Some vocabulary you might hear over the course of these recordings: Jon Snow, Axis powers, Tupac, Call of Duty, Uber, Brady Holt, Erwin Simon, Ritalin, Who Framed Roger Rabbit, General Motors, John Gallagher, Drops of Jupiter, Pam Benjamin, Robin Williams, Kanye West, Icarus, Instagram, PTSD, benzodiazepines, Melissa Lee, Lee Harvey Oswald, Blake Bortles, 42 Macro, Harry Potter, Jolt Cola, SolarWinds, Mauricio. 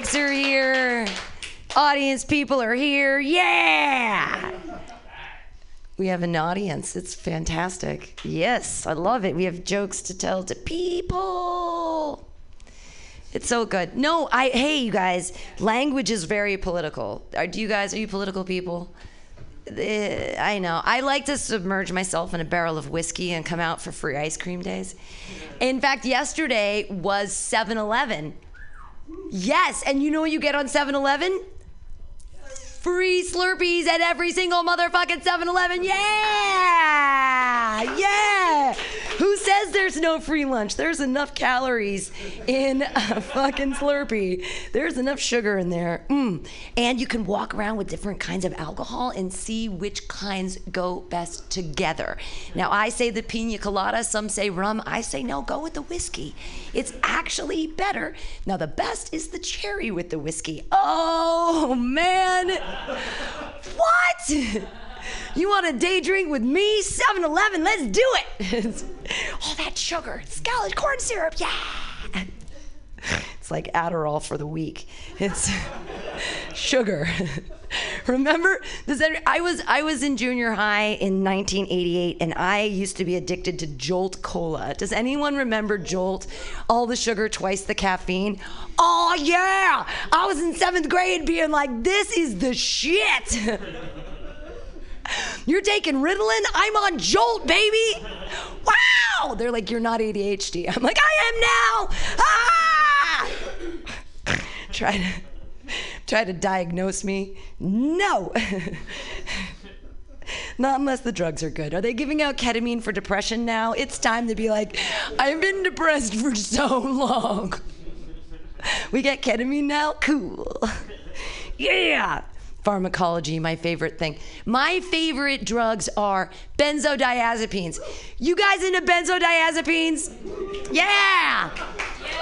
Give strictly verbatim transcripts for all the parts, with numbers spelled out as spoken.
comics are here. Audience people are here. Yeah! We have an audience. It's fantastic. Yes, I love it. We have jokes to tell to people. It's so good. No, I, hey, you guys, language is very political. Are, do you guys, are you political people? Uh, I know. I like to submerge myself in a barrel of whiskey and come out for free ice cream days. In fact, yesterday was seven eleven. Yes, and you know what you get on seven eleven? Free Slurpees at every single motherfucking seven eleven. Yeah! Yeah! Who says there's no free lunch? There's enough calories in a fucking Slurpee. There's enough sugar in there. Mm. And you can walk around with different kinds of alcohol and see which kinds go best together. Now, I say the pina colada, some say rum. I say no, go with the whiskey. It's actually better. Now, the best is the cherry with the whiskey. Oh, man. What? You want a day drink with me? seven eleven, let's do it! All that sugar, scalloped corn syrup, yeah! It's like Adderall for the weak. It's sugar. Remember, this, I was I was in junior high in nineteen eighty-eight, and I used to be addicted to Jolt Cola. Does anyone remember Jolt? All the sugar, twice the caffeine. Oh yeah! I was in seventh grade being like, this is the shit! You're taking Ritalin? I'm on Jolt, baby! Wow! They're like, you're not A D H D. I'm like, I am now! Ah! Try to, try to diagnose me. No! Not unless the drugs are good. Are they giving out ketamine for depression now? It's time to be like, I've been depressed for so long. We got ketamine now? Cool. Yeah! Pharmacology, my favorite thing. My favorite drugs are benzodiazepines. You guys into benzodiazepines? Yeah!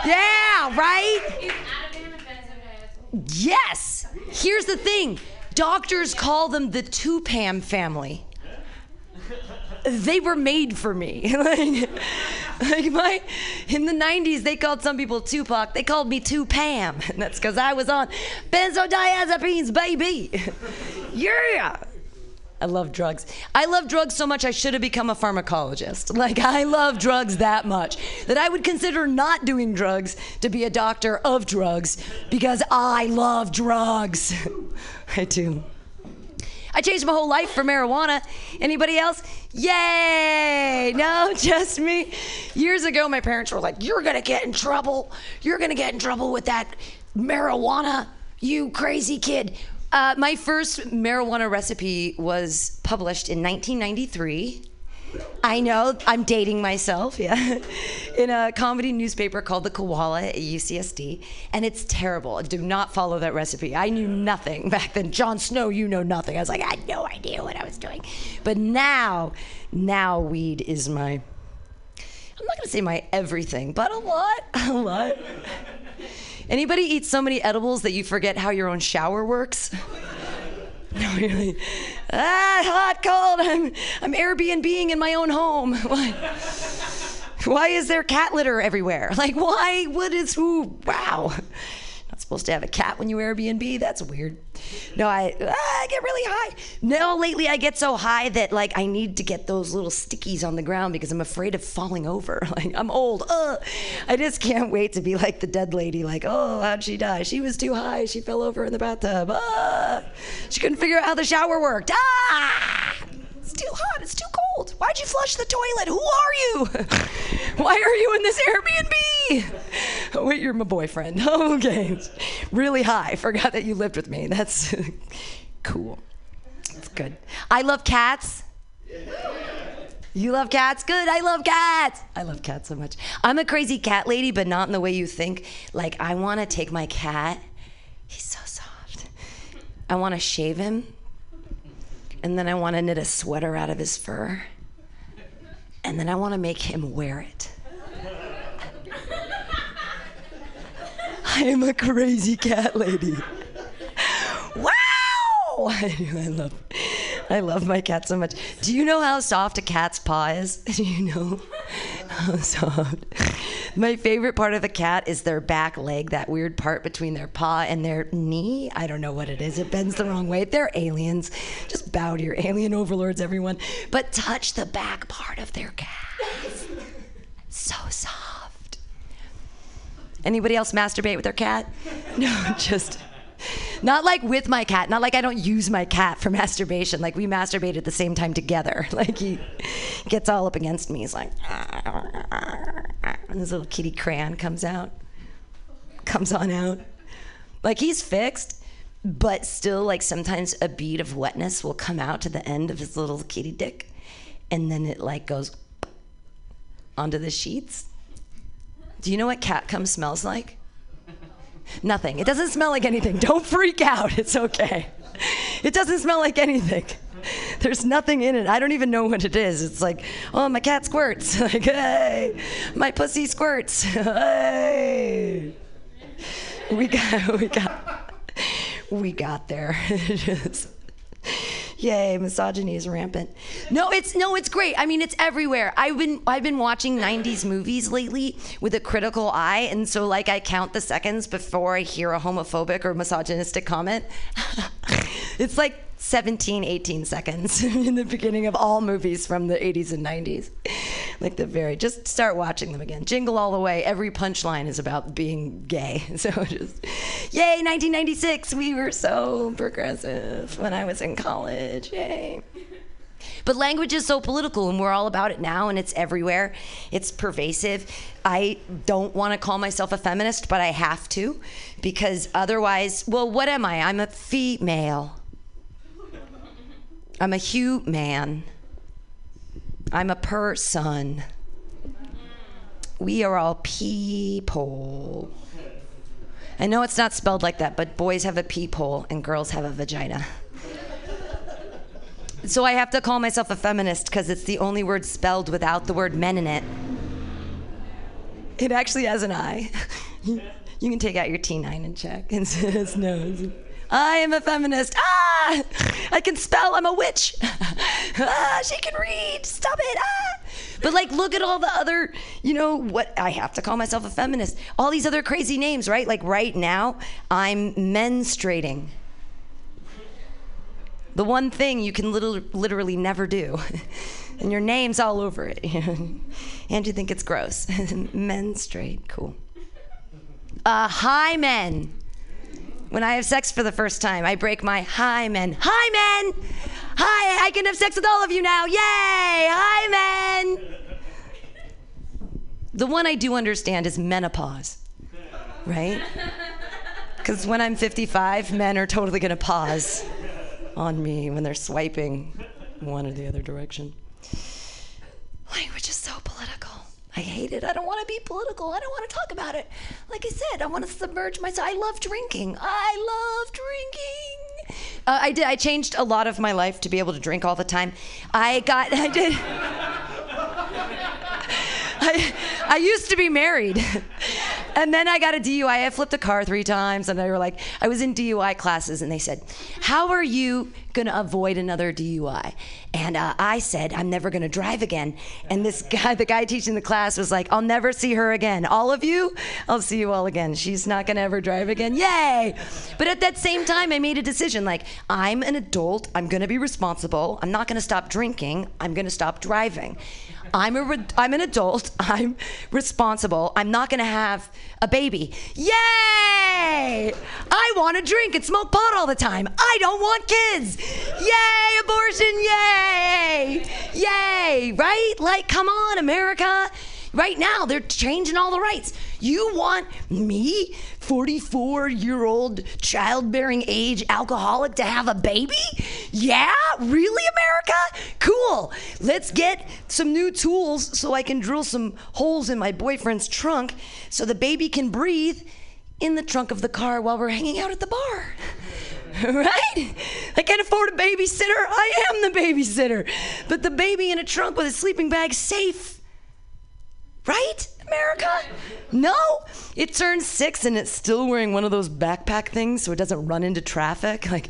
Yeah, right? Is Ativan a benzodiazepine? Yes! Here's the thing. Doctors call them the Tupam family. They were made for me. like, like my, in the nineties, they called some people Tupac. They called me Tupam, and that's because I was on benzodiazepines, baby. Yeah. I love drugs. I love drugs so much I should have become a pharmacologist. Like, I love drugs that much that I would consider not doing drugs to be a doctor of drugs because I love drugs. I do. I changed my whole life for marijuana. Anybody else? Yay! No, just me. Years ago, my parents were like, you're gonna get in trouble. You're gonna get in trouble with that marijuana, you crazy kid. Uh, my first marijuana recipe was published in nineteen ninety-three. I know, I'm dating myself, yeah. In a comedy newspaper called The Koala at U C S D, and it's terrible. Do not follow that recipe. I knew nothing back then. Jon Snow, you know nothing. I was like, I had no idea what I was doing. But now, now weed is my, I'm not gonna say my everything, but a lot, a lot. Anybody eat so many edibles that you forget how your own shower works? No, really. Ah, hot, cold. I'm, I'm Airbnb-ing in my own home. Why? Why is there cat litter everywhere? Like, why? What is? Ooh, wow. Not supposed to have a cat when you Airbnb. That's weird. No, I, ah, I get really high. No, lately I get so high that like I need to get those little stickies on the ground because I'm afraid of falling over. Like, I'm old. Ugh. I just can't wait to be like the dead lady. Like, oh, how'd she die? She was too high. She fell over in the bathtub. Ah. She couldn't figure out how the shower worked. Ah! It's too hot. It's too cold. Why'd you flush the toilet? Who are you? Why are you in this Airbnb? Oh, wait, you're my boyfriend. Okay. Really high. Forgot that you lived with me. That's cool. That's good. I love cats. You love cats? Good. I love cats. I love cats so much. I'm a crazy cat lady, but not in the way you think. Like, I want to take my cat. He's so soft. I want to shave him. And then I want to knit a sweater out of his fur. And then I want to make him wear it. I am a crazy cat lady. Wow! I love, I love my cat so much. Do you know how soft a cat's paw is? Do you know how soft? My favorite part of the cat is their back leg, that weird part between their paw and their knee. I don't know what it is. It bends the wrong way. They're aliens. Just bow to your alien overlords, everyone. But touch the back part of their calf. So soft. Anybody else masturbate with their cat? No, just... Not like with my cat, not like I don't use my cat for masturbation. Like we masturbate at the same time together. Like he gets all up against me. He's like, and this little kitty crayon comes out, comes on out. Like he's fixed, but still like sometimes a bead of wetness will come out to the end of his little kitty dick. And then it like goes onto the sheets. Do you know what cat cum smells like? Nothing. It doesn't smell like anything. Don't freak out. It's okay. It doesn't smell like anything. There's nothing in it. I don't even know what it is. It's like, oh, my cat squirts. Like, hey, my pussy squirts. Hey. We got, we got, we got there. Just, yay, misogyny is rampant. No, it's no, it's great. I mean, it's everywhere. I've been I've been watching nineties movies lately with a critical eye, and so like I count the seconds before I hear a homophobic or misogynistic comment. It's like seventeen, eighteen seconds in the beginning of all movies from the eighties and nineties. Like the very, just start watching them again. Jingle All the Way, every punchline is about being gay. So just, yay, nineteen ninety-six, we were so progressive when I was in college, yay. But language is so political, and we're all about it now, and it's everywhere. It's pervasive. I don't want to call myself a feminist, but I have to, because otherwise, well, what am I? I'm a female. I'm a human. I'm a person. We are all people. I know it's not spelled like that, but boys have a peephole and girls have a vagina. So I have to call myself a feminist because it's the only word spelled without the word men in it. It actually has an I. You can take out your T nine and check. It's, it's no. It's, I am a feminist. Ah! I can spell. I'm a witch. Ah, she can read. Stop it. Ah! But like, look at all the other, you know, what I have to call myself a feminist. All these other crazy names, right? Like right now, I'm menstruating. The one thing you can little, literally never do. And your name's all over it. And you think it's gross. Menstruate. Cool. Uh, hi, men. When I have sex for the first time, I break my hymen. Hi, men! Hi, I can have sex with all of you now. Yay! Hi, men! The one I do understand is menopause, right? Because when I'm fifty-five, men are totally going to pause on me when they're swiping one or the other direction. Language is so political. I hate it. I don't want to be political. I don't want to talk about it. Like I said, I want to submerge myself. I love drinking. I love drinking. Uh, I did. I changed a lot of my life to be able to drink all the time. I got. I did. I, I used to be married. And then I got a D U I. I flipped a car three times, and they were like, I was in D U I classes, and they said, how are you going to avoid another D U I? And uh, I said, I'm never going to drive again. And this guy, the guy teaching the class was like, I'll never see her again. All of you, I'll see you all again. She's not going to ever drive again. Yay! But at that same time, I made a decision, like, I'm an adult. I'm going to be responsible. I'm not going to stop drinking. I'm going to stop driving. I'm, a re- I'm an adult, I'm responsible, I'm not gonna have a baby. Yay! I wanna drink and smoke pot all the time. I don't want kids. Yay, abortion, yay! Yay, right? Like, come on, America. Right now, they're changing all the rights. You want me, forty-four-year-old, childbearing age alcoholic, to have a baby? Yeah? Really, America? Cool. Let's get some new tools so I can drill some holes in my boyfriend's trunk so the baby can breathe in the trunk of the car while we're hanging out at the bar. Right? I can't afford a babysitter. I am the babysitter. But the baby in a trunk with a sleeping bag, safe. Right? America? No, it turned six and it's still wearing one of those backpack things so it doesn't run into traffic. Like,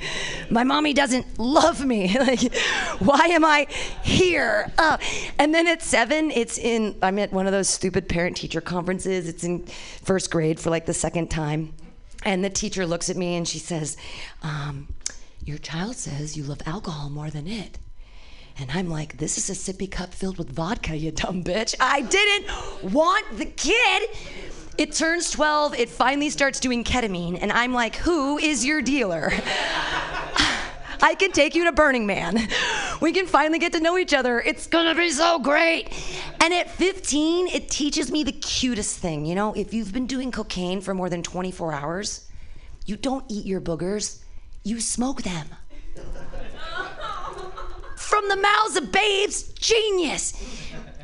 my mommy doesn't love me. Like, why am I here? Uh, and then at seven, it's in, I'm at one of those stupid parent-teacher conferences. It's in first grade for like the second time. And the teacher looks at me and she says, um, your child says you love alcohol more than it. And I'm like, this is a sippy cup filled with vodka, you dumb bitch. I didn't want the kid. It turns twelve, it finally starts doing ketamine, and I'm like, who is your dealer? I can take you to Burning Man. We can finally get to know each other. It's gonna be so great. And at fifteen, it teaches me the cutest thing. You know, if you've been doing cocaine for more than twenty-four hours, you don't eat your boogers, you smoke them. From the mouths of babes, genius.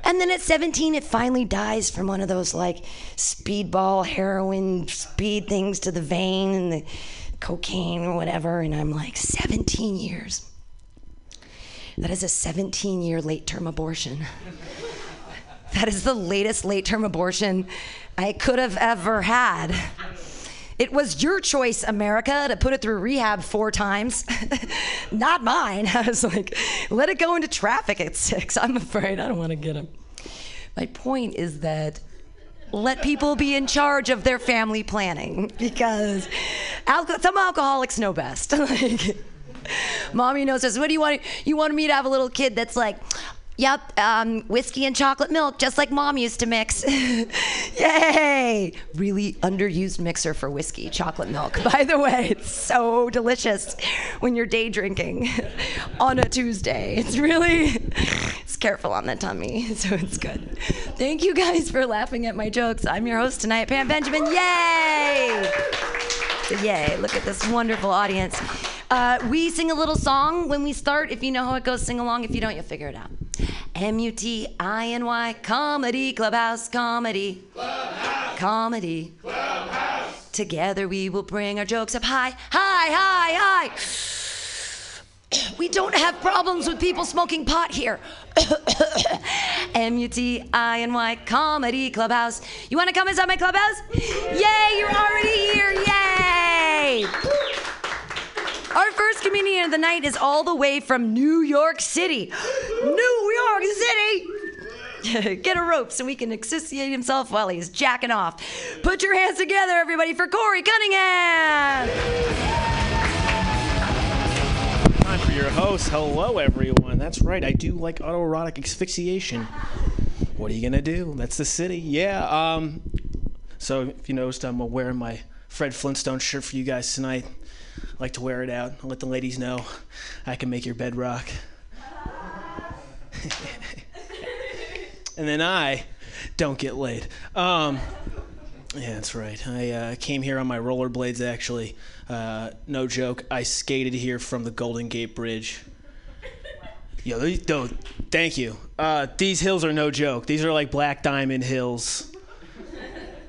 And then at seventeen, it finally dies from one of those like speedball heroin speed things to the vein and the cocaine or whatever. And I'm like, seventeen years. That is a seventeen year late term abortion. That is the latest late term abortion I could have ever had. It was your choice, America, to put it through rehab four times. Not mine. I was like, let it go into traffic at six. I'm afraid I don't want to get him. My point is that let people be in charge of their family planning, because alco- some alcoholics know best. Like, mommy knows this. What do you want? You want me to have a little kid that's like, yep, um, whiskey and chocolate milk, just like mom used to mix. Yay! Really underused mixer for whiskey, chocolate milk. By the way, it's so delicious when you're day drinking on a Tuesday. It's really, it's careful on the tummy, so it's good. Thank you guys for laughing at my jokes. I'm your host tonight, Pam Benjamin. Yay! Yay, look at this wonderful audience. Uh, we sing a little song when we start. If you know how it goes, sing along. If you don't, you'll figure it out. M U T I N Y, Comedy Clubhouse, Comedy Clubhouse, Comedy Clubhouse. Together we will bring our jokes up high, high, high, high. We don't have problems with people smoking pot here. M U T I N Y, Comedy Clubhouse. You want to come inside my clubhouse? Yay, you're already here, yay! Our first comedian of the night is all the way from New York City. New York City! Get a rope so he can asphyxiate himself while he's jacking off. Put your hands together, everybody, for Corey Cunningham! Time for your host. Hello, everyone. That's right, I do like autoerotic asphyxiation. What are you gonna do? That's the city. Yeah, um, so if you noticed, I'm wearing my Fred Flintstone shirt for you guys tonight. I like to wear it out. I'll let the ladies know I can make your bed rock. And then I don't get laid. Um, yeah, that's right. I uh, came here on my rollerblades, actually. Uh, no joke. I skated here from the Golden Gate Bridge. Yo, these, oh, thank you. Uh, these hills are no joke. These are like Black Diamond hills.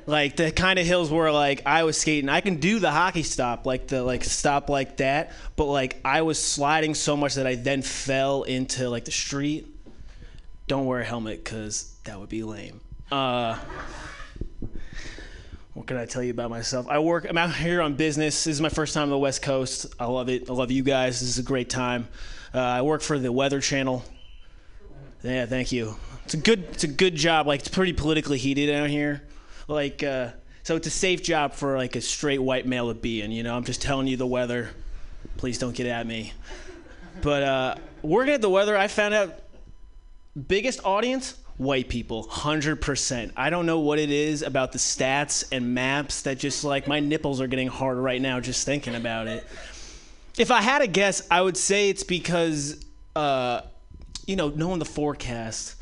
Like the kind of hills where like I was skating, I can do the hockey stop, like the like stop like that, but like I was sliding so much that I then fell into like the street. Don't wear a helmet, cause that would be lame. Uh, what can I tell you about myself? I work, I'm out here on business. This is my first time on the West Coast. I love it, I love you guys, this is a great time. Uh, I work for the Weather Channel. Yeah, thank you. It's a good, it's a good job, like it's pretty politically heated out here. Like, uh, so it's a safe job for like a straight white male to be in, you know? I'm just telling you the weather. Please don't get at me. But uh, working at the weather, I found out biggest audience, white people, one hundred percent. I don't know what it is about the stats and maps that just like, my nipples are getting hard right now just thinking about it. If I had a guess, I would say it's because, uh, you know, knowing the forecast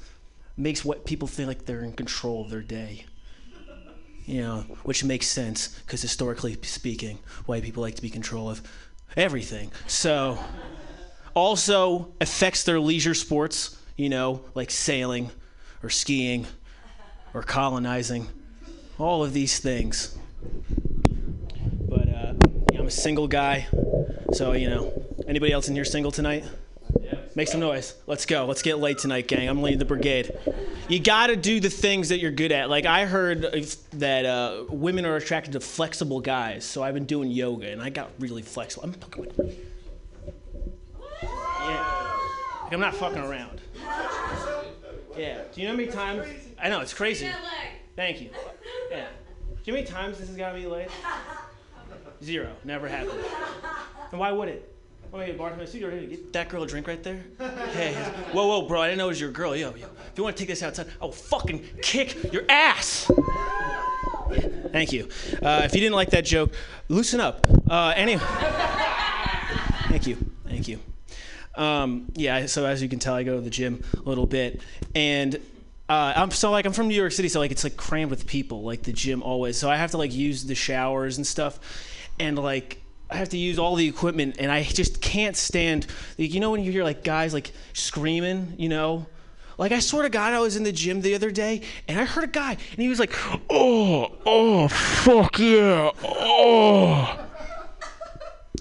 makes white people feel like they're in control of their day. You know, which makes sense, because historically speaking, white people like to be in control of everything. So, also affects their leisure sports, you know, like sailing, or skiing, or colonizing, all of these things. But uh, I'm a single guy, so, you know, anybody else in here single tonight? Make some noise. Let's go. Let's get late tonight, gang. I'm leading the brigade. You gotta do the things that you're good at. Like, I heard that uh, women are attracted to flexible guys, so I've been doing yoga, and I got really flexible. I'm fucking with yeah. Like, I'm not fucking around. Yeah. Do you know how many times? I know, it's crazy. Thank you. Yeah. Do you know how many times this has gotta be late? Zero. Never happened. And why would it? Wait, I mean, bartender, see you get that girl a drink right there? Hey, whoa, whoa, bro, I didn't know it was your girl. Yo, yo, if you want to take this outside, I will fucking kick your ass. Thank you. Uh, if you didn't like that joke, loosen up. Uh, anyway. Thank you. Thank you. Um, yeah, so as you can tell, I go to the gym a little bit. And uh, I'm so, like, I'm from New York City, so, like, it's, like, crammed with people, like, the gym always. So I have to, like, use the showers and stuff. And, like, I have to use all the equipment, and I just can't stand, like, you know when you hear, like, guys, like, screaming, you know? Like, I swear to God, I was in the gym the other day, and I heard a guy, and he was like, oh, oh, fuck yeah, oh.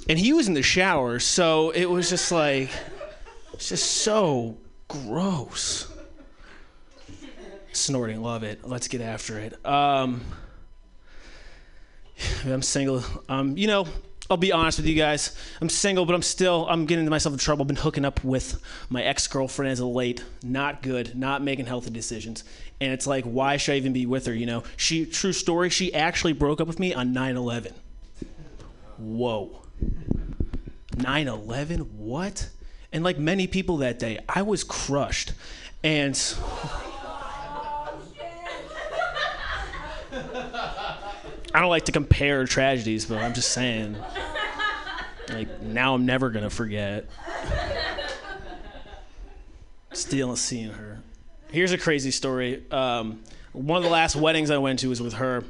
And he was in the shower, so it was just like, it's just so gross. Snorting, love it. Let's get after it. Um, I'm single, um, you know, I'll be honest with you guys. I'm single, but I'm still, I'm getting myself in trouble. I've been hooking up with my ex-girlfriend as of late. Not good, not making healthy decisions. And it's like, why should I even be with her, you know? She, true story, she actually broke up with me on nine eleven. Whoa. nine eleven, what? And like many people that day, I was crushed. And... I don't like to compare tragedies, but I'm just saying. Like, now I'm never gonna forget. Still seeing her. Here's a crazy story. Um, one of the last weddings I went to was with her.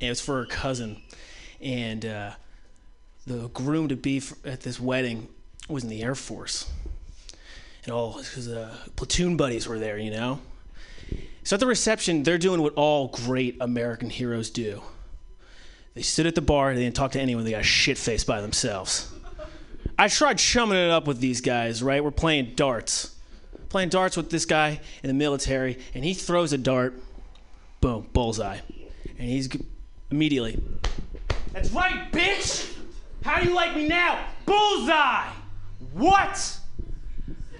It was for her cousin. And uh, the groom-to-be at this wedding was in the Air Force. And all his uh, platoon buddies were there, you know? So at the reception, they're doing what all great American heroes do. They stood at the bar, they didn't talk to anyone, they got shit-faced by themselves. I tried chumming it up with these guys, right? We're playing darts. Playing darts with this guy in the military, and he throws a dart, boom, bullseye. And he's immediately, that's right, bitch! How do you like me now? Bullseye! What?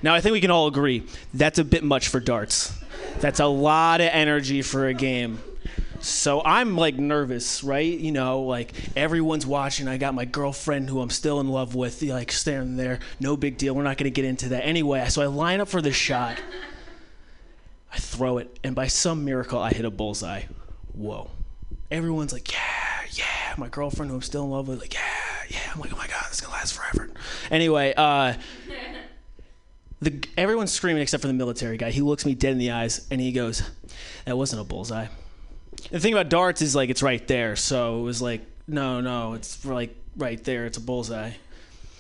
Now, I think we can all agree, that's a bit much for darts. That's a lot of energy for a game. So I'm like nervous, right? You know, like everyone's watching. I got my girlfriend who I'm still in love with, like standing there, no big deal. We're not gonna get into that anyway. So I line up for this shot. I throw it, and by some miracle, I hit a bullseye. Whoa. Everyone's like, yeah, yeah. My girlfriend who I'm still in love with, like, yeah, yeah. I'm like, oh my God, this is gonna last forever. Anyway, uh, The, everyone's screaming except for the military guy. He looks me dead in the eyes, and he goes, that wasn't a bullseye. The thing about darts is, like, it's right there. So it was like, no, no, it's, like, right there. It's a bullseye.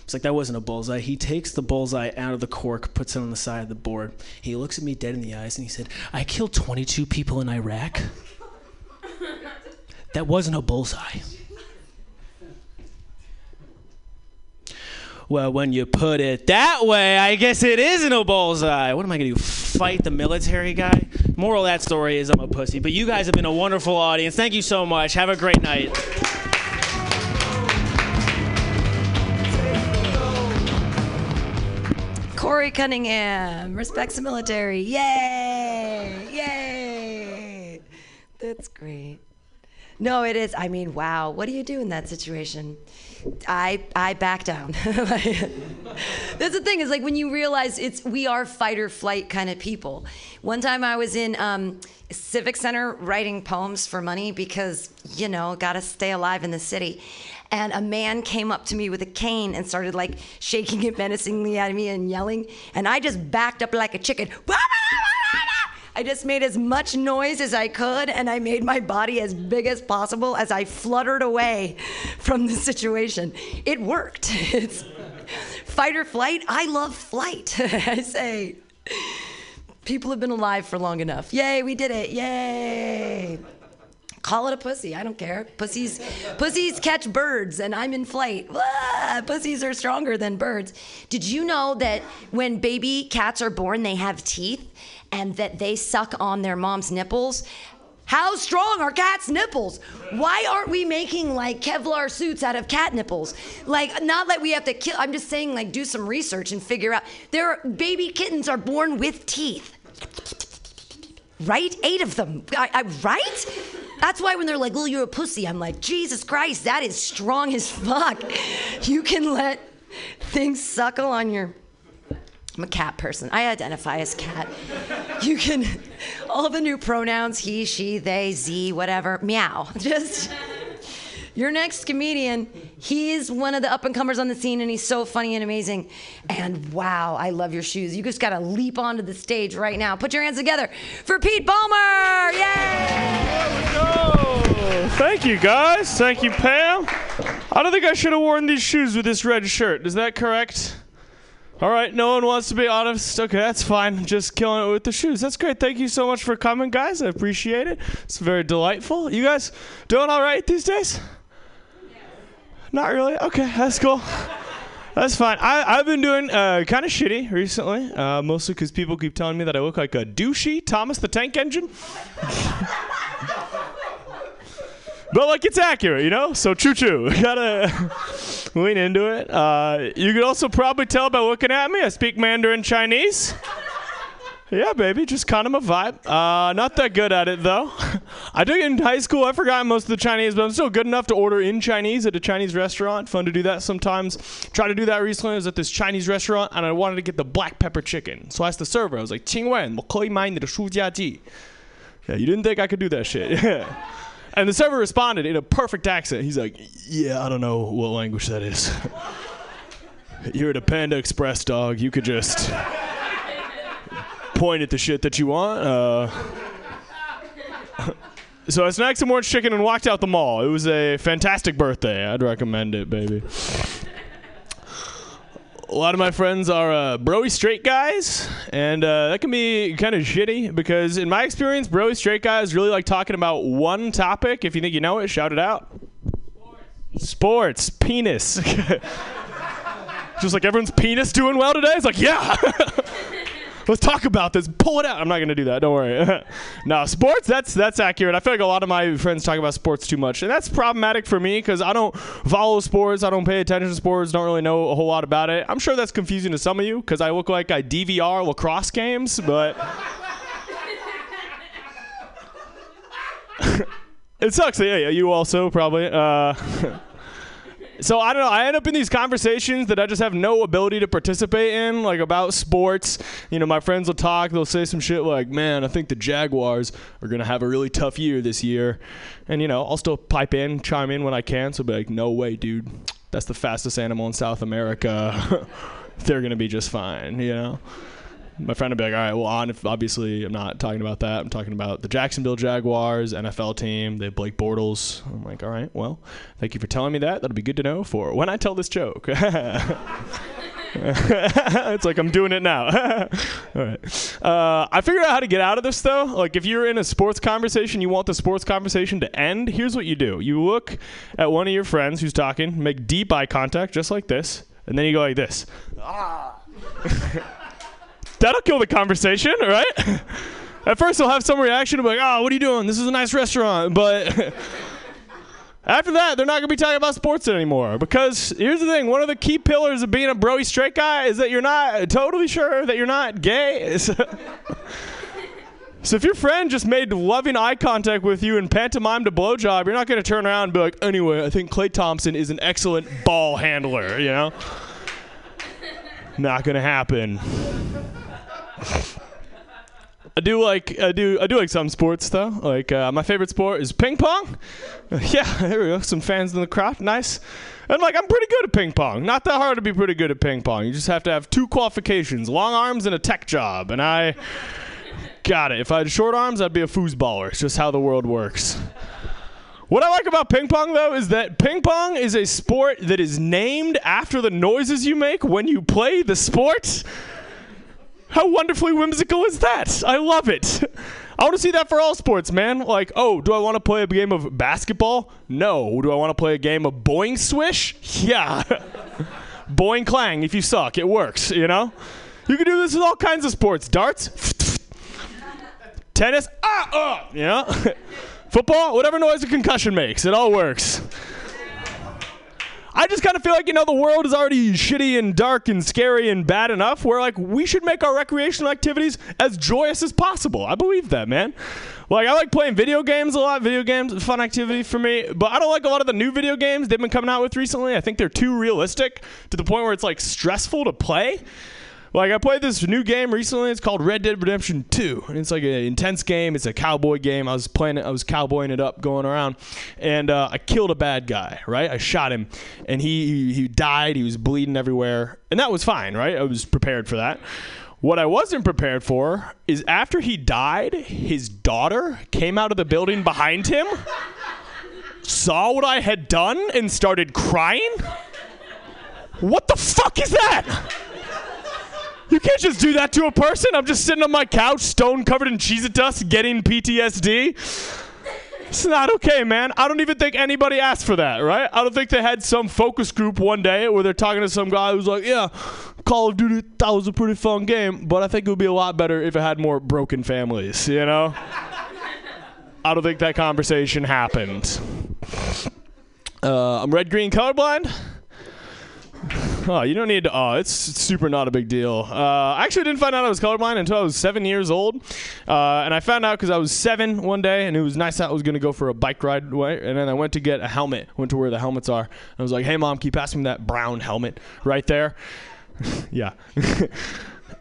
It's like, that wasn't a bullseye. He takes the bullseye out of the cork, puts it on the side of the board. He looks at me dead in the eyes, and he said, I killed twenty-two people in Iraq. That wasn't a bullseye. Well, when you put it that way, I guess it isn't a bullseye. What am I going to do, fight the military guy? Moral of that story is I'm a pussy. But you guys have been a wonderful audience. Thank you so much. Have a great night. Corey Cunningham respects the military. Yay. Yay. That's great. No, it is. I mean, wow. What do you do in that situation? I I back down. That's the thing, is like when you realize it's we are fight or flight kind of people. One time I was in um, Civic Center writing poems for money because, you know, gotta stay alive in the city. And a man came up to me with a cane and started like shaking it menacingly at me and yelling. And I just backed up like a chicken. I just made as much noise as I could, and I made my body as big as possible as I fluttered away from the situation. It worked. It's fight or flight. I love flight. I say, people have been alive for long enough. Yay, we did it. Yay. Call it a pussy. I don't care. Pussies, pussies catch birds, and I'm in flight. Ah, pussies are stronger than birds. Did you know that when baby cats are born, they have teeth, and that they suck on their mom's nipples? How strong are cats' nipples? Why aren't we making like Kevlar suits out of cat nipples? Like, not that we have to kill, I'm just saying, like, do some research and figure out. There are, baby kittens are born with teeth. Right? Eight of them, I, I, right? That's why when they're like, well, you're a pussy, I'm like, Jesus Christ, that is strong as fuck. You can let things suckle on your, I'm a cat person. I identify as cat. You can, all the new pronouns, he, she, they, z, whatever, meow. Just, your next comedian, he's one of the up-and-comers on the scene, and he's so funny and amazing. And wow, I love your shoes. You just gotta leap onto the stage right now. Put your hands together for Pete Balmer! Yay! Let's go! Thank you, guys. Thank you, Pam. I don't think I should have worn these shoes with this red shirt. Is that correct? All right, no one wants to be honest. Okay, that's fine. Just killing it with the shoes. That's great. Thank you so much for coming, guys. I appreciate it. It's very delightful. You guys doing all right these days? Yeah. Not really? Okay, that's cool. That's fine. I, I've been doing uh, kind of shitty recently, uh, mostly because people keep telling me that I look like a douchey Thomas the Tank Engine. But, like, it's accurate, you know? So, choo-choo. Gotta lean into it. Uh, you can also probably tell by looking at me, I speak Mandarin Chinese. Yeah, baby, just kind of a vibe. Uh, not that good at it, though. I took it in high school. I forgot most of the Chinese, but I'm still good enough to order in Chinese at a Chinese restaurant. Fun to do that sometimes. Try to do that recently. I was at this Chinese restaurant, and I wanted to get the black pepper chicken. So I asked the server. I was like, "Qingwen, mokoi mai ni de shujiaji." Yeah, you didn't think I could do that shit. Yeah. And the server responded in a perfect accent. He's like, "Yeah, I don't know what language that is. You're at a Panda Express, dog. You could just point at the shit that you want." Uh, so I snacked some orange chicken and walked out the mall. It was a fantastic birthday. I'd recommend it, baby. A lot of my friends are uh, broy straight guys, and uh, that can be kind of shitty because, in my experience, broy straight guys really like talking about one topic. If you think you know it, shout it out. Sports. Sports. Penis. Just like everyone's penis doing well today. It's like, yeah. Let's talk about this. Pull it out. I'm not going to do that. Don't worry. No, sports, that's that's accurate. I feel like a lot of my friends talk about sports too much. And that's problematic for me because I don't follow sports. I don't pay attention to sports. Don't really know a whole lot about it. I'm sure that's confusing to some of you because I look like I D V R lacrosse games. But it sucks. Yeah, yeah, you also probably. Uh... So I don't know, I end up in these conversations that I just have no ability to participate in, like about sports. You know, my friends will talk, they'll say some shit like, "Man, I think the Jaguars are going to have a really tough year this year." And, you know, I'll still pipe in, chime in when I can, so I'll be like, "No way, dude. That's the fastest animal in South America. They're going to be just fine," you know? My friend would be like, "All right, well, obviously I'm not talking about that. I'm talking about the Jacksonville Jaguars, N F L team. They have Blake Bortles." I'm like, "All right, well, thank you for telling me that. That'll be good to know for when I tell this joke." It's like I'm doing it now. All right. Uh, I figured out how to get out of this, though. Like, if you're in a sports conversation, you want the sports conversation to end, here's what you do. You look at one of your friends who's talking, make deep eye contact, just like this, and then you go like this. Ah. That'll kill the conversation, right? At first, they'll have some reaction. They'll be like, "Oh, what are you doing? This is a nice restaurant." But after that, they're not going to be talking about sports anymore. Because here's the thing. One of the key pillars of being a broy straight guy is that you're not totally sure that you're not gay. So, so if your friend just made loving eye contact with you and pantomimed a blowjob, you're not going to turn around and be like, "Anyway, I think Klay Thompson is an excellent ball handler," you know? Not going to happen. I do like I do I do like some sports though. Like uh, my favorite sport is ping pong. Yeah, there we go. Some fans in the crowd. Nice. And like I'm pretty good at ping pong. Not that hard to be pretty good at ping pong. You just have to have two qualifications: long arms and a tech job. And I got it. If I had short arms, I'd be a foosballer. It's just how the world works. What I like about ping pong, though, is that ping pong is a sport that is named after the noises you make when you play the sport. How wonderfully whimsical is that? I love it. I want to see that for all sports, man. Like, oh, do I want to play a game of basketball? No. Do I want to play a game of boing swish? Yeah. Boing clang if you suck. It works, you know? You can do this with all kinds of sports. Darts. Tennis. Ah, uh, you know? Football. Whatever noise a concussion makes. It all works. I just kind of feel like, you know, the world is already shitty and dark and scary and bad enough where, like, we should make our recreational activities as joyous as possible. I believe that, man. Like, I like playing video games a lot. Video games are a fun activity for me. But I don't like a lot of the new video games they've been coming out with recently. I think they're too realistic to the point where it's, like, stressful to play. Like, I played this new game recently. It's called Red Dead Redemption two. And it's, like, an intense game. It's a cowboy game. I was playing it. I was cowboying it up, going around. And uh, I killed a bad guy, right? I shot him. And he, he died. He was bleeding everywhere. And that was fine, right? I was prepared for that. What I wasn't prepared for is after he died, his daughter came out of the building behind him, saw what I had done, and started crying. What the fuck is that? You can't just do that to a person. I'm just sitting on my couch, stone covered in Cheez-It dust, getting P T S D. It's not okay, man. I don't even think anybody asked for that, right? I don't think they had some focus group one day where they're talking to some guy who's like, yeah, Call of Duty, that was a pretty fun game, but I think it would be a lot better if it had more broken families, you know? I don't think that conversation happened. Uh, I'm red, green, colorblind. Oh, you don't need to, oh, it's super not a big deal. Uh, I actually didn't find out I was colorblind until I was seven years old. Uh, and I found out because I was seven one day, and it was nice out. I was going to go for a bike ride away. And then I went to get a helmet, went to where the helmets are. I was like, hey, Mom, can you pass me that brown helmet right there? Yeah.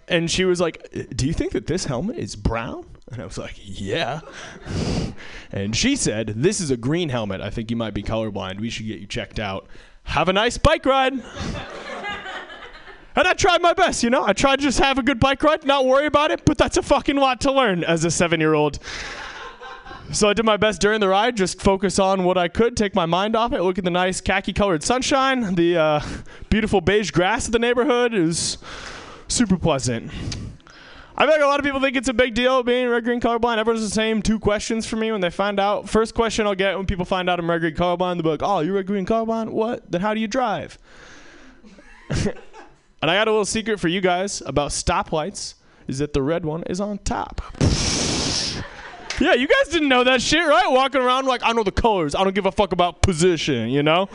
And she was like, do you think that this helmet is brown? And I was like, yeah. And she said, this is a green helmet. I think you might be colorblind. We should get you checked out. Have a nice bike ride. And I tried my best, you know? I tried to just have a good bike ride, not worry about it, but that's a fucking lot to learn as a seven-year-old. So I did my best during the ride, just focus on what I could, take my mind off it, look at the nice khaki-colored sunshine, the uh, beautiful beige grass of the neighborhood. It was super pleasant. I feel like a lot of people think it's a big deal being red, green, colorblind. Everyone's the same two questions for me when they find out. First question I'll get when people find out I'm red, green, colorblind, they'll be like, oh, you're red, green, colorblind? What? Then how do you drive? And I got a little secret for you guys about stoplights is that the red one is on top. Yeah, you guys didn't know that shit, right? Walking around like, I know the colors. I don't give a fuck about position, you know?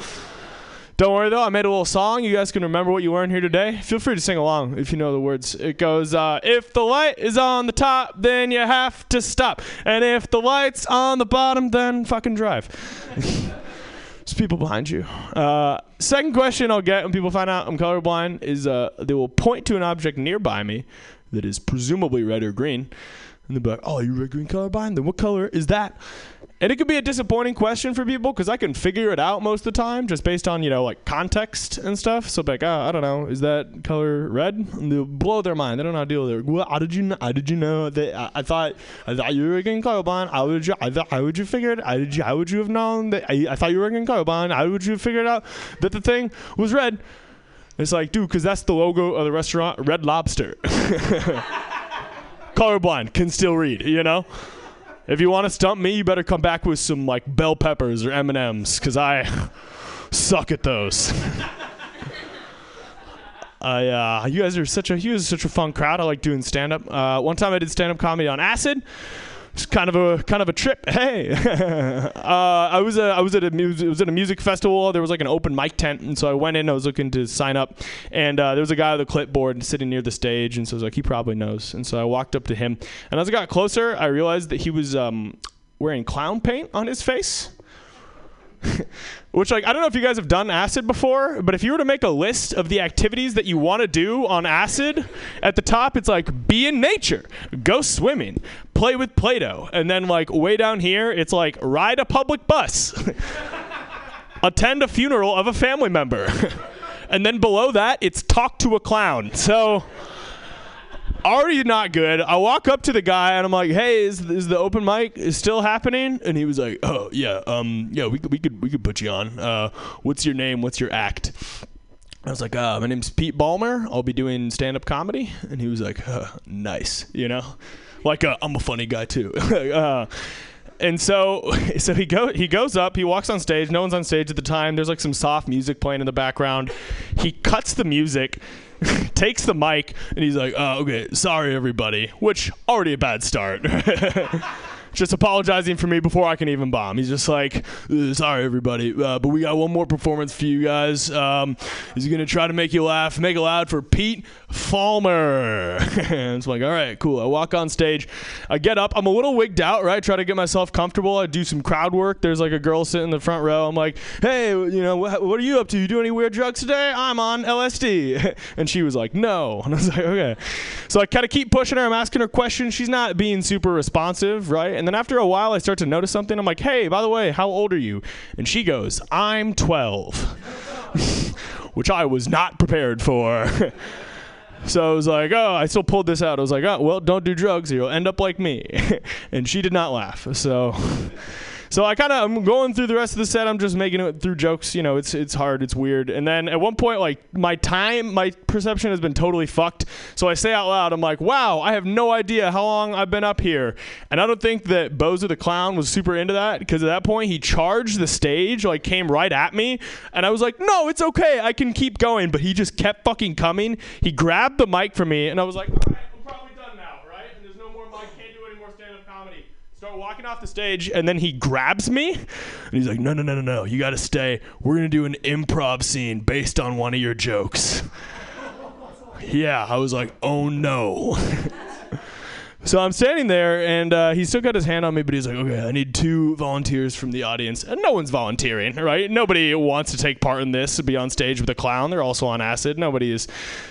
Don't worry, though. I made a little song. You guys can remember what you learned here today. Feel free to sing along if you know the words. It goes, uh, if the light is on the top, then you have to stop. And if the light's on the bottom, then fucking drive. There's people behind you. Uh, second question I'll get when people find out I'm colorblind is uh, they will point to an object nearby me that is presumably red or green. And they'll be like, oh, you're red, green, colorblind? Then what color is that? And it could be a disappointing question for people because I can figure it out most of the time just based on, you know, like context and stuff. So like, oh, I don't know. Is that color red? And they'll blow their mind. They don't know how to deal with it. Well, how did you know? How did you know that? I, I thought I thought you were getting colorblind. How would you? I thought, how would you figure it? How, did you, how would you have known that? I, I thought you were getting colorblind. How would you have figured out that the thing was red? It's like, dude, because that's the logo of the restaurant, Red Lobster. Colorblind can still read, you know. If you want to stump me, you better come back with some, like, bell peppers or M and M's, because I suck at those. I, uh, you guys are such a, you guys are such a fun crowd. I like doing stand-up. Uh, one time I did stand-up comedy on acid. It's kind of a kind of a trip. Hey, uh, I was a, I was at a music, it was at a music festival. There was like an open mic tent, and so I went in. I was looking to sign up, and uh, there was a guy with a clipboard sitting near the stage, and so I was like, he probably knows. And so I walked up to him, and as I got closer, I realized that he was um, wearing clown paint on his face. Which, like, I don't know if you guys have done acid before, but if you were to make a list of the activities that you want to do on acid, at the top it's like, be in nature, go swimming, play with Play-Doh, and then, like, way down here it's like, ride a public bus, attend a funeral of a family member, and then below that it's talk to a clown. So already not good. I walk up to the guy and I'm like, "Hey, is, is the open mic is still happening?" And he was like, "Oh yeah, um, yeah, we could we could we could put you on. Uh, what's your name? What's your act?" I was like, uh, my name's Pete Balmer. I'll be doing stand-up comedy. And he was like, uh, nice, you know? Like, uh, I'm a funny guy, too. uh, and so so he, go, he goes up. He walks on stage. No one's on stage at the time. There's, like, some soft music playing in the background. He cuts the music, takes the mic, and he's like, uh, okay, sorry, everybody, which already a bad start. Just apologizing for me before I can even bomb. He's just like, sorry, everybody, uh, but we got one more performance for you guys. Um, he's going to try to make you laugh. Make it loud for Pete Balmer. It's like, all right, cool. I walk on stage. I get up. I'm a little wigged out, right? Try to get myself comfortable. I do some crowd work. There's like a girl sitting in the front row. I'm like, hey, you know, wh- what are you up to? You do any weird drugs today? I'm on L S D. And she was like, no. And I was like, okay. So I kind of keep pushing her. I'm asking her questions. She's not being super responsive, right? And then after a while, I start to notice something. I'm like, hey, by the way, how old are you? And she goes, I'm twelve, which I was not prepared for. So I was like, oh, I still pulled this out. I was like, oh, well, don't do drugs or you'll end up like me. And she did not laugh. So so I kind of, I'm going through the rest of the set. I'm just making it through jokes. You know, it's it's hard. It's weird. And then at one point, like, my time, my perception has been totally fucked. So I say out loud, I'm like, wow, I have no idea how long I've been up here. And I don't think that Bozo the Clown was super into that, because at that point, he charged the stage, like, came right at me. And I was like, no, it's okay. I can keep going. But he just kept fucking coming. He grabbed the mic from me, and I was like, all right. Start walking off the stage, and then he grabs me, and he's like, no, no, no, no, no, you gotta stay. We're gonna do an improv scene based on one of your jokes. Yeah, I was like, oh no. So I'm standing there, and uh, he's still got his hand on me, but he's like, okay, I need two volunteers from the audience. And no one's volunteering, right? Nobody wants to take part in this, to be on stage with a clown. They're also on acid. Nobody is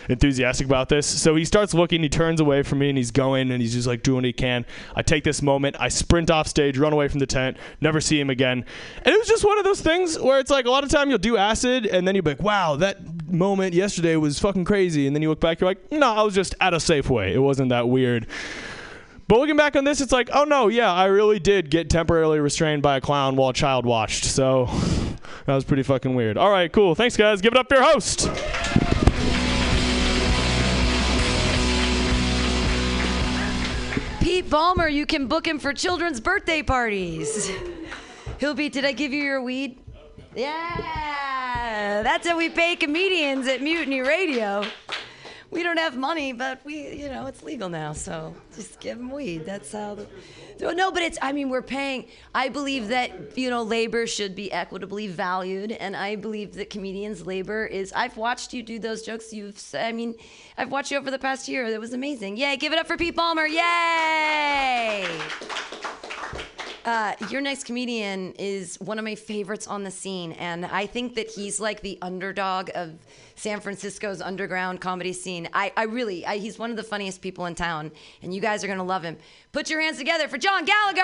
enthusiastic about this. So he starts looking. He turns away from me, and he's going, and he's just like doing what he can. I take this moment. I sprint off stage, run away from the tent, never see him again. And it was just one of those things where it's like a lot of time you'll do acid, and then you'll be like, wow, that moment yesterday was fucking crazy. And then you look back, you're like, no, I was just at a Safeway. It wasn't that weird. But looking back on this, it's like, oh no, yeah, I really did get temporarily restrained by a clown while a child watched. So that was pretty fucking weird. All right, cool. Thanks, guys. Give it up for your host. Pete Balmer, you can book him for children's birthday parties. He'll be, did I give you your weed? Yeah. That's how we pay comedians at Mutiny Radio. We don't have money, but we, you know, it's legal now, so just give them weed. That's how the, no, but it's, I mean, we're paying. I believe that, you know, labor should be equitably valued, and I believe that comedians' labor is, I've watched you do those jokes. You've, I mean, I've watched you over the past year. That was amazing. Yay, give it up for Pete Balmer. Yay! Uh, your next comedian is one of my favorites on the scene, and I think that he's like the underdog of San Francisco's underground comedy scene. I, I really, I, he's one of the funniest people in town, and you guys are going to love him. Put your hands together for John Gallagher!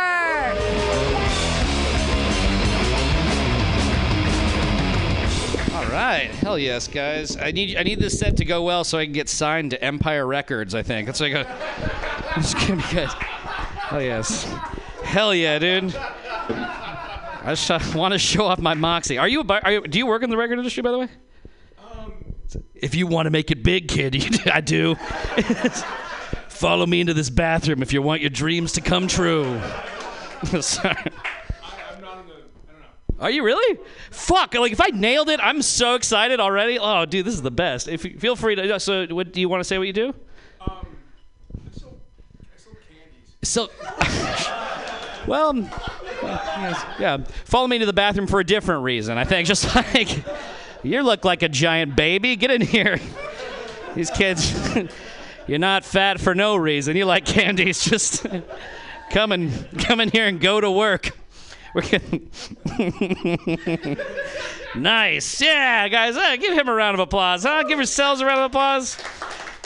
All right, hell yes, guys. I need I need this set to go well so I can get signed to Empire Records, I think. That's like a, I'm just kidding, guys. Hell yes. Hell yeah, dude. I just I want to show off my moxie. Are you, are you? Do you work in the record industry, by the way? Um, if you want to make it big, kid, you, I do. Follow me into this bathroom if you want your dreams to come true. Sorry. I, I'm not in the, I don't know. Are you really? Fuck! Like if I nailed it, I'm so excited already. Oh, dude, this is the best. If you, feel free to. So, what do you want to say? What you do? Um, I sell, I sell candies. So. Well, yeah. Follow me to the bathroom for a different reason, I think. Just like, you look like a giant baby. Get in here. These kids, you're not fat for no reason. You like candies. Just come and come in here and go to work. We're getting nice. Yeah, guys. Uh, give him a round of applause. Huh? Give yourselves a round of applause.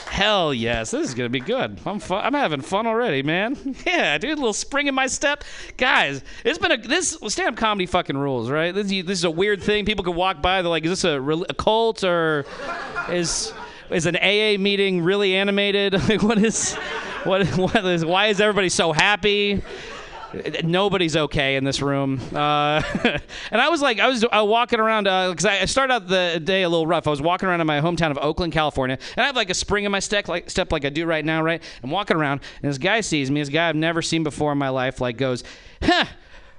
Hell yes, this is gonna be good. I'm fun. I'm having fun already, man. Yeah, dude, a little spring in my step, guys. It's been a this stand-up comedy fucking rules, right? This, this is a weird thing. People could walk by. They're like, is this a, a cult or is is an A A meeting really animated? Like, what is what what is? Why is everybody so happy? Nobody's okay in this room. Uh, and I was like, I was uh, walking around, because uh, I started out the day a little rough. I was walking around in my hometown of Oakland, California, and I have like a spring in my step like, step like I do right now, right? I'm walking around, and this guy sees me, this guy I've never seen before in my life, like goes, huh,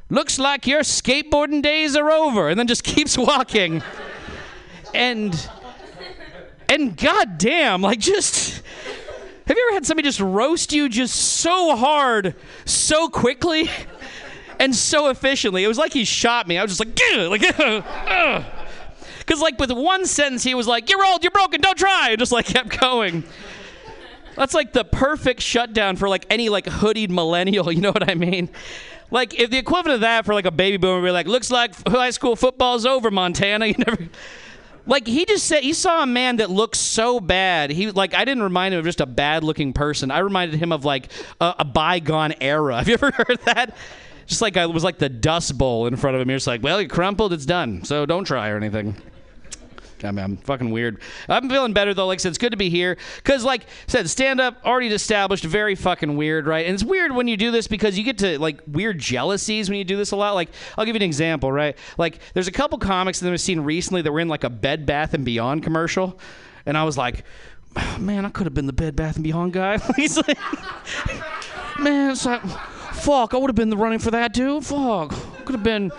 looks like your skateboarding days are over, and then just keeps walking. and, and goddamn, like just... Have you ever had somebody just roast you just so hard, so quickly, and so efficiently? It was like he shot me. I was just like, Gah! like, because like with one sentence he was like, "You're old, you're broken, don't try," and just like kept going. That's like the perfect shutdown for like any like hoodied millennial. You know what I mean? Like if the equivalent of that for like a baby boomer would be like, "Looks like high school football's over, Montana." You never. Like, he just said, he saw a man that looked so bad. He, like, I didn't remind him of just a bad-looking person. I reminded him of, like, a, a bygone era. Have you ever heard that? Just like I was like the Dust Bowl in front of him. You're just like, well, you crumpled, it's done. So don't try or anything. God, man, I'm fucking weird. I'm feeling better, though. Like I said, it's good to be here. Because, like I said, stand-up, already established, very fucking weird, right? And it's weird when you do this because you get to, like, weird jealousies when you do this a lot. Like, I'll give you an example, right? Like, there's a couple comics that I've seen recently that were in, like, a Bed Bath and Beyond commercial. And I was like, oh, man, I could have been the Bed Bath and Beyond guy. He's like, man, it's like, fuck, I would have been the running for that, dude. Fuck, could have been...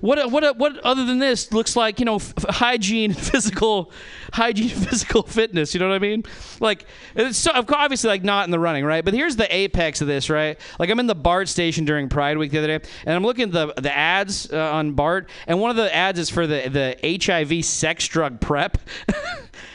What what what other than this looks like, you know, f- hygiene, physical, hygiene, physical fitness. You know what I mean? Like, it's so obviously like not in the running, right? But here's the apex of this, right? Like, I'm in the BART station during Pride Week the other day, and I'm looking at the the ads uh, on BART, and one of the ads is for the the H I V sex drug prep.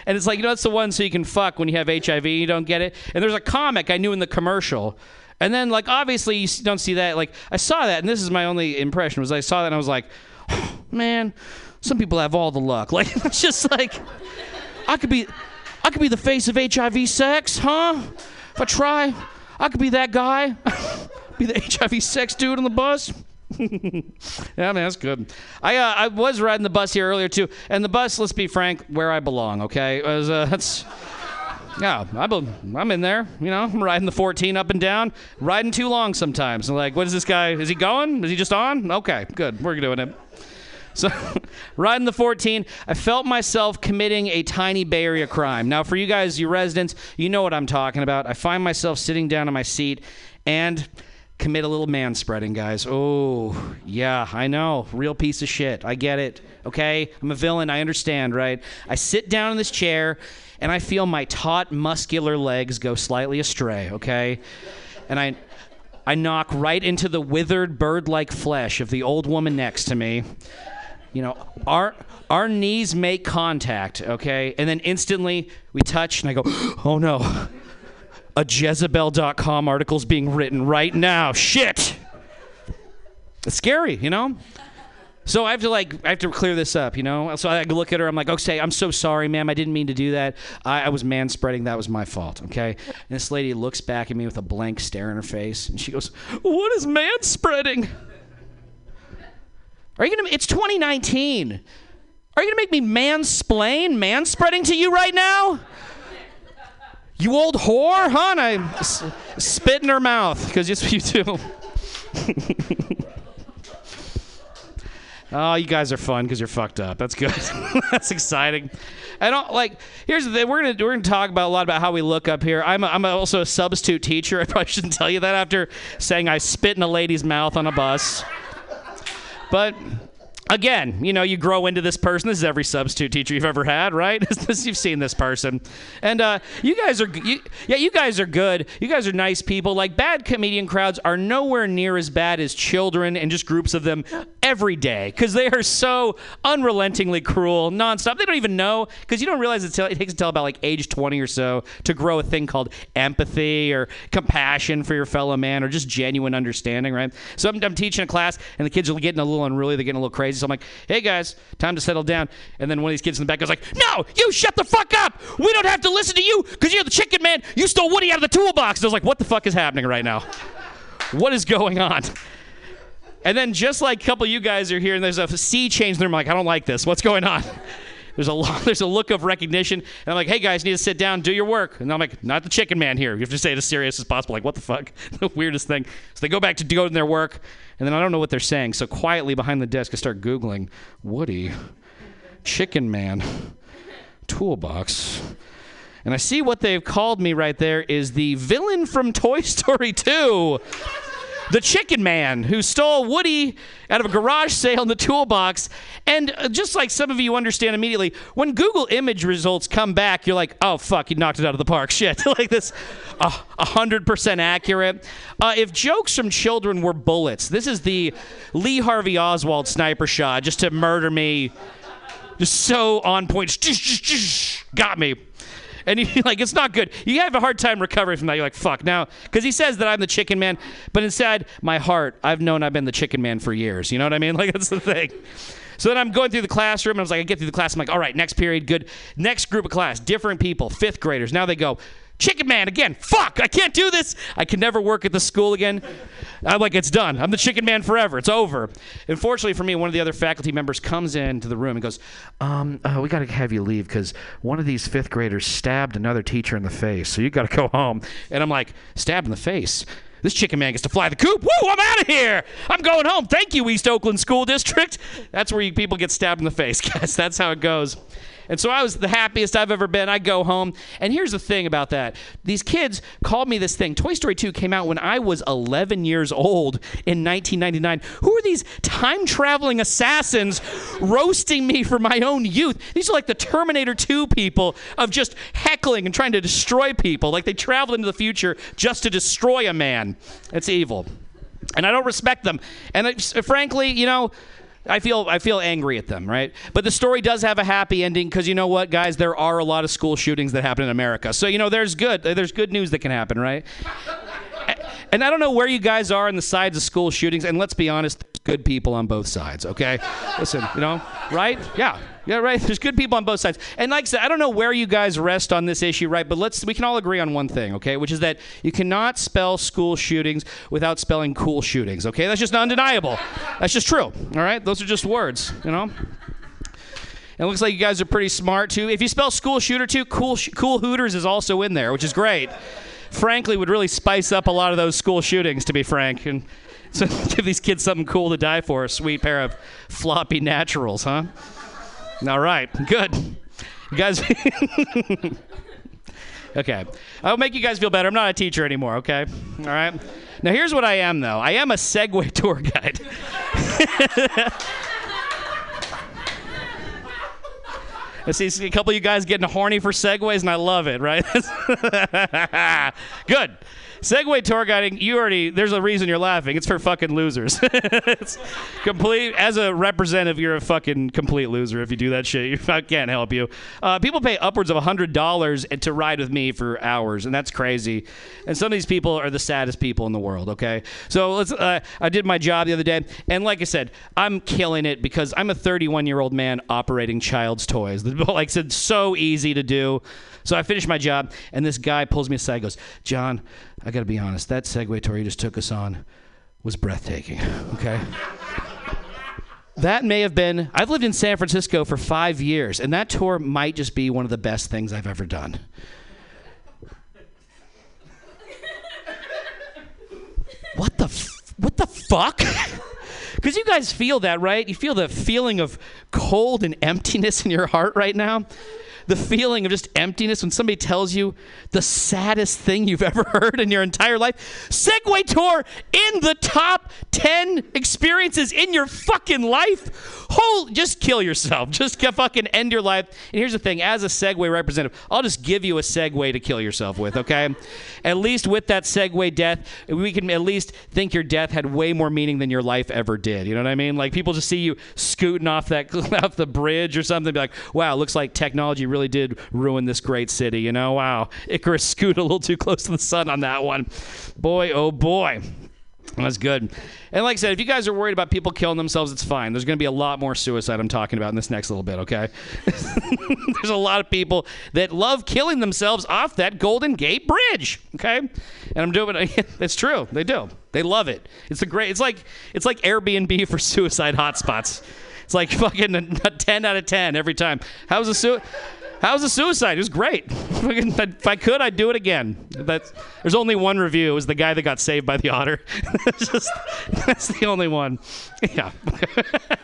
And it's like, you know, that's the one so you can fuck when you have H I V, you don't get it. And there's a comic I knew in the commercial. And then, like, obviously, you don't see that. Like, I saw that, and this is my only impression, was I saw that, and I was like, oh, man, some people have all the luck. Like, it's just like, I could be I could be the face of H I V sex, huh? If I try, I could be that guy. Be the H I V sex dude on the bus. Yeah, man, that's good. I uh, I was riding the bus here earlier, too. And the bus, let's be frank, where I belong, okay? It was, uh, that's... Yeah, I'm in there, you know, I'm riding the fourteen up and down, riding too long sometimes. I'm like, what is this guy, is he going? Is he just on? Okay, good, we're doing it. So, riding the fourteen, I felt myself committing a tiny Bay Area crime. Now, for you guys, you residents, you know what I'm talking about. I find myself sitting down in my seat and commit a little manspreading, guys. Oh, yeah, I know, real piece of shit, I get it, okay? I'm a villain, I understand, right? I sit down in this chair, and I feel my taut, muscular legs go slightly astray, okay? And I I knock right into the withered, bird-like flesh of the old woman next to me. You know, our our knees make contact, okay? And then instantly, we touch, and I go, oh no, a Jezebel dot com article's being written right now. Shit! It's scary, you know? So I have to like I have to clear this up, you know. So I look at her. I'm like, okay, I'm so sorry, ma'am. I didn't mean to do that. I, I was manspreading. That was my fault. Okay. And this lady looks back at me with a blank stare in her face, and she goes, "What is manspreading? Are you gonna? It's twenty nineteen. Are you gonna make me mansplain manspreading to you right now? You old whore, huh?" And I s- spit in her mouth because that's what you do. Oh, you guys are fun because you're fucked up. That's good. That's exciting. I don't like. Here's the thing. We're gonna we're gonna talk about a lot about how we look up here. I'm a, I'm also a substitute teacher. I probably shouldn't tell you that after saying I spit in a lady's mouth on a bus. But again, you know, you grow into this person. This is every substitute teacher you've ever had, right? You've seen this person, and uh, you guys are you, yeah, you guys are good. You guys are nice people. Like, bad comedian crowds are nowhere near as bad as children and just groups of them every day, because they are so unrelentingly cruel, nonstop. They don't even know, because you don't realize it, t- it takes until about like age twenty or so to grow a thing called empathy or compassion for your fellow man or just genuine understanding, right? So I'm, I'm teaching a class, and the kids are getting a little unruly. They're getting a little crazy. So I'm like, hey guys, time to settle down. And then one of these kids in the back goes like, no, you shut the fuck up. We don't have to listen to you because you're the chicken man. You stole Woody out of the toolbox. And I was like, what the fuck is happening right now? What is going on? And then just like a couple of you guys are here and there's a sea change in the room. I'm like, I don't like this. What's going on? There's a lot, there's a look of recognition. And I'm like, hey guys, you need to sit down, do your work. And I'm like, not the chicken man here. You have to say it as serious as possible. Like, what the fuck? The weirdest thing. So they go back to doing their work, and then I don't know what they're saying. So quietly behind the desk, I start Googling Woody, chicken man, toolbox. And I see what they've called me right there is the villain from Toy Story two. The chicken man who stole Woody out of a garage sale in the toolbox. And just like some of you understand immediately, when Google image results come back, you're like, oh, fuck, he knocked it out of the park. Shit. Like this, uh, one hundred percent accurate. Uh, if jokes from children were bullets, this is the Lee Harvey Oswald sniper shot just to murder me. Just so on point. Got me. And he, like, it's not good. You have a hard time recovering from that. You're like, fuck, now. Because he says that I'm the chicken man. But inside my heart, I've known I've been the chicken man for years. You know what I mean? Like, that's the thing. So then I'm going through the classroom, and I was like, I get through the class. I'm like, all right, next period, good. Next group of class, different people, fifth graders. Now they go, chicken man again. Fuck, I can't do this. I can never work at the school again. I'm like, it's done. I'm the chicken man forever. It's over. Unfortunately for me, one of the other faculty members comes into the room and goes, um, uh, we got to have you leave because one of these fifth graders stabbed another teacher in the face, so you got to go home. And I'm like, stabbed in the face? This chicken man gets to fly the coop. Woo, I'm out of here. I'm going home. Thank you, East Oakland School District. That's where you people get stabbed in the face, guys. That's how it goes. And so I was the happiest I've ever been. I go home. And here's the thing about that. These kids called me this thing. Toy Story two came out when I was eleven years old in nineteen ninety-nine. Who are these time-traveling assassins roasting me for my own youth? These are like the Terminator two people of just heckling and trying to destroy people. Like they traveled into the future just to destroy a man. It's evil. And I don't respect them. And I, frankly, you know, I feel I feel angry at them, right? But the story does have a happy ending because you know what, guys? There are a lot of school shootings that happen in America. So, you know, there's good there's good news that can happen, right? And I don't know where you guys are on the sides of school shootings. And let's be honest, there's good people on both sides, okay? Listen, you know, right? Yeah. Yeah, right. There's good people on both sides. And like I said, I don't know where you guys rest on this issue, right? But let's we can all agree on one thing, okay? Which is that you cannot spell school shootings without spelling cool shootings, okay? That's just undeniable. That's just true, all right? Those are just words, you know? And it looks like you guys are pretty smart, too. If you spell school shooter, too, cool, sh- cool Hooters is also in there, which is great. Frankly, would really spice up a lot of those school shootings, to be frank. And so give these kids something cool to die for, a sweet pair of floppy naturals, huh? All right, good. You guys, okay. I'll make you guys feel better. I'm not a teacher anymore, okay? All right. Now, here's what I am, though. I am a Segway tour guide. I see a couple of you guys getting horny for Segways, and I love it, right? Good. Segway tour guiding, you already, there's a reason you're laughing. It's for fucking losers. It's complete, as a representative, you're a fucking complete loser if you do that shit. I can't help you. Uh, people pay upwards of one hundred dollars to ride with me for hours, and that's crazy. And some of these people are the saddest people in the world, okay? So let's. Uh, I did my job the other day, and like I said, I'm killing it because I'm a thirty-one-year-old man operating child's toys. Like I said, so easy to do. So I finished my job, and this guy pulls me aside and goes, John, I got to be honest, that Segway tour you just took us on was breathtaking, okay? That may have been, I've lived in San Francisco for five years, and that tour might just be one of the best things I've ever done. What the, f- what the fuck? Because you guys feel that, right? You feel the feeling of cold and emptiness in your heart right now. The feeling of just emptiness when somebody tells you the saddest thing you've ever heard in your entire life. Segway tour in the top ten experiences in your fucking life. Whole, just kill yourself. Just fucking end your life. And here's the thing. As a Segway representative, I'll just give you a Segway to kill yourself with, okay? At least with that Segway death, we can at least think your death had way more meaning than your life ever did. You know what I mean? Like, people just see you scooting off that off the bridge or something, be like, wow, looks like technology really did ruin this great city, you know? Wow. Icarus scooted a little too close to the sun on that one. Boy, oh boy. That's good. And like I said, if you guys are worried about people killing themselves, it's fine. There's going to be a lot more suicide I'm talking about in this next little bit, okay? There's a lot of people that love killing themselves off that Golden Gate Bridge, okay? And I'm doing it. It's true. They do. They love it. It's a great. It's like it's like Airbnb for suicide hotspots. It's like fucking a, a ten out of ten every time. How was the su- How was the suicide? It was great. If I could, I'd do it again. That's, there's only one review. It was the guy that got saved by the otter. That's, just, that's the only one. Yeah.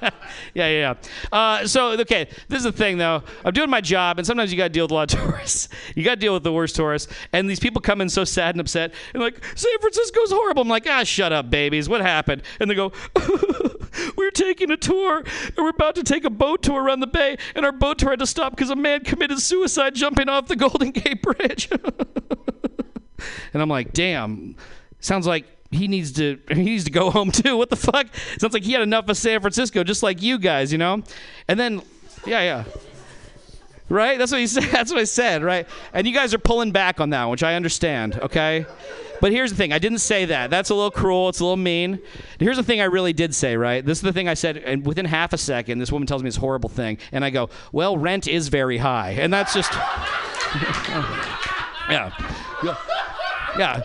yeah, yeah, yeah. Uh, so, okay, this is the thing, though. I'm doing my job, and sometimes you got to deal with a lot of tourists. You got to deal with the worst tourists. And these people come in so sad and upset. And like, San Francisco's horrible. I'm like, ah, shut up, babies. What happened? And they go, we're taking a tour, and we're about to take a boat tour around the bay, and our boat tour had to stop because a man committed Is suicide jumping off the Golden Gate Bridge. And I'm like, damn, sounds like he needs to he needs to go home too. What the fuck? Sounds like he had enough of San Francisco, just like you guys, you know? And then yeah, yeah. Right? That's what he said. That's what I said, right? And you guys are pulling back on that, which I understand, okay? But here's the thing. I didn't say that. That's a little cruel. It's a little mean. And here's the thing I really did say, right? This is the thing I said, and within half a second, this woman tells me this horrible thing, and I go, well, rent is very high. And that's just... yeah. Yeah.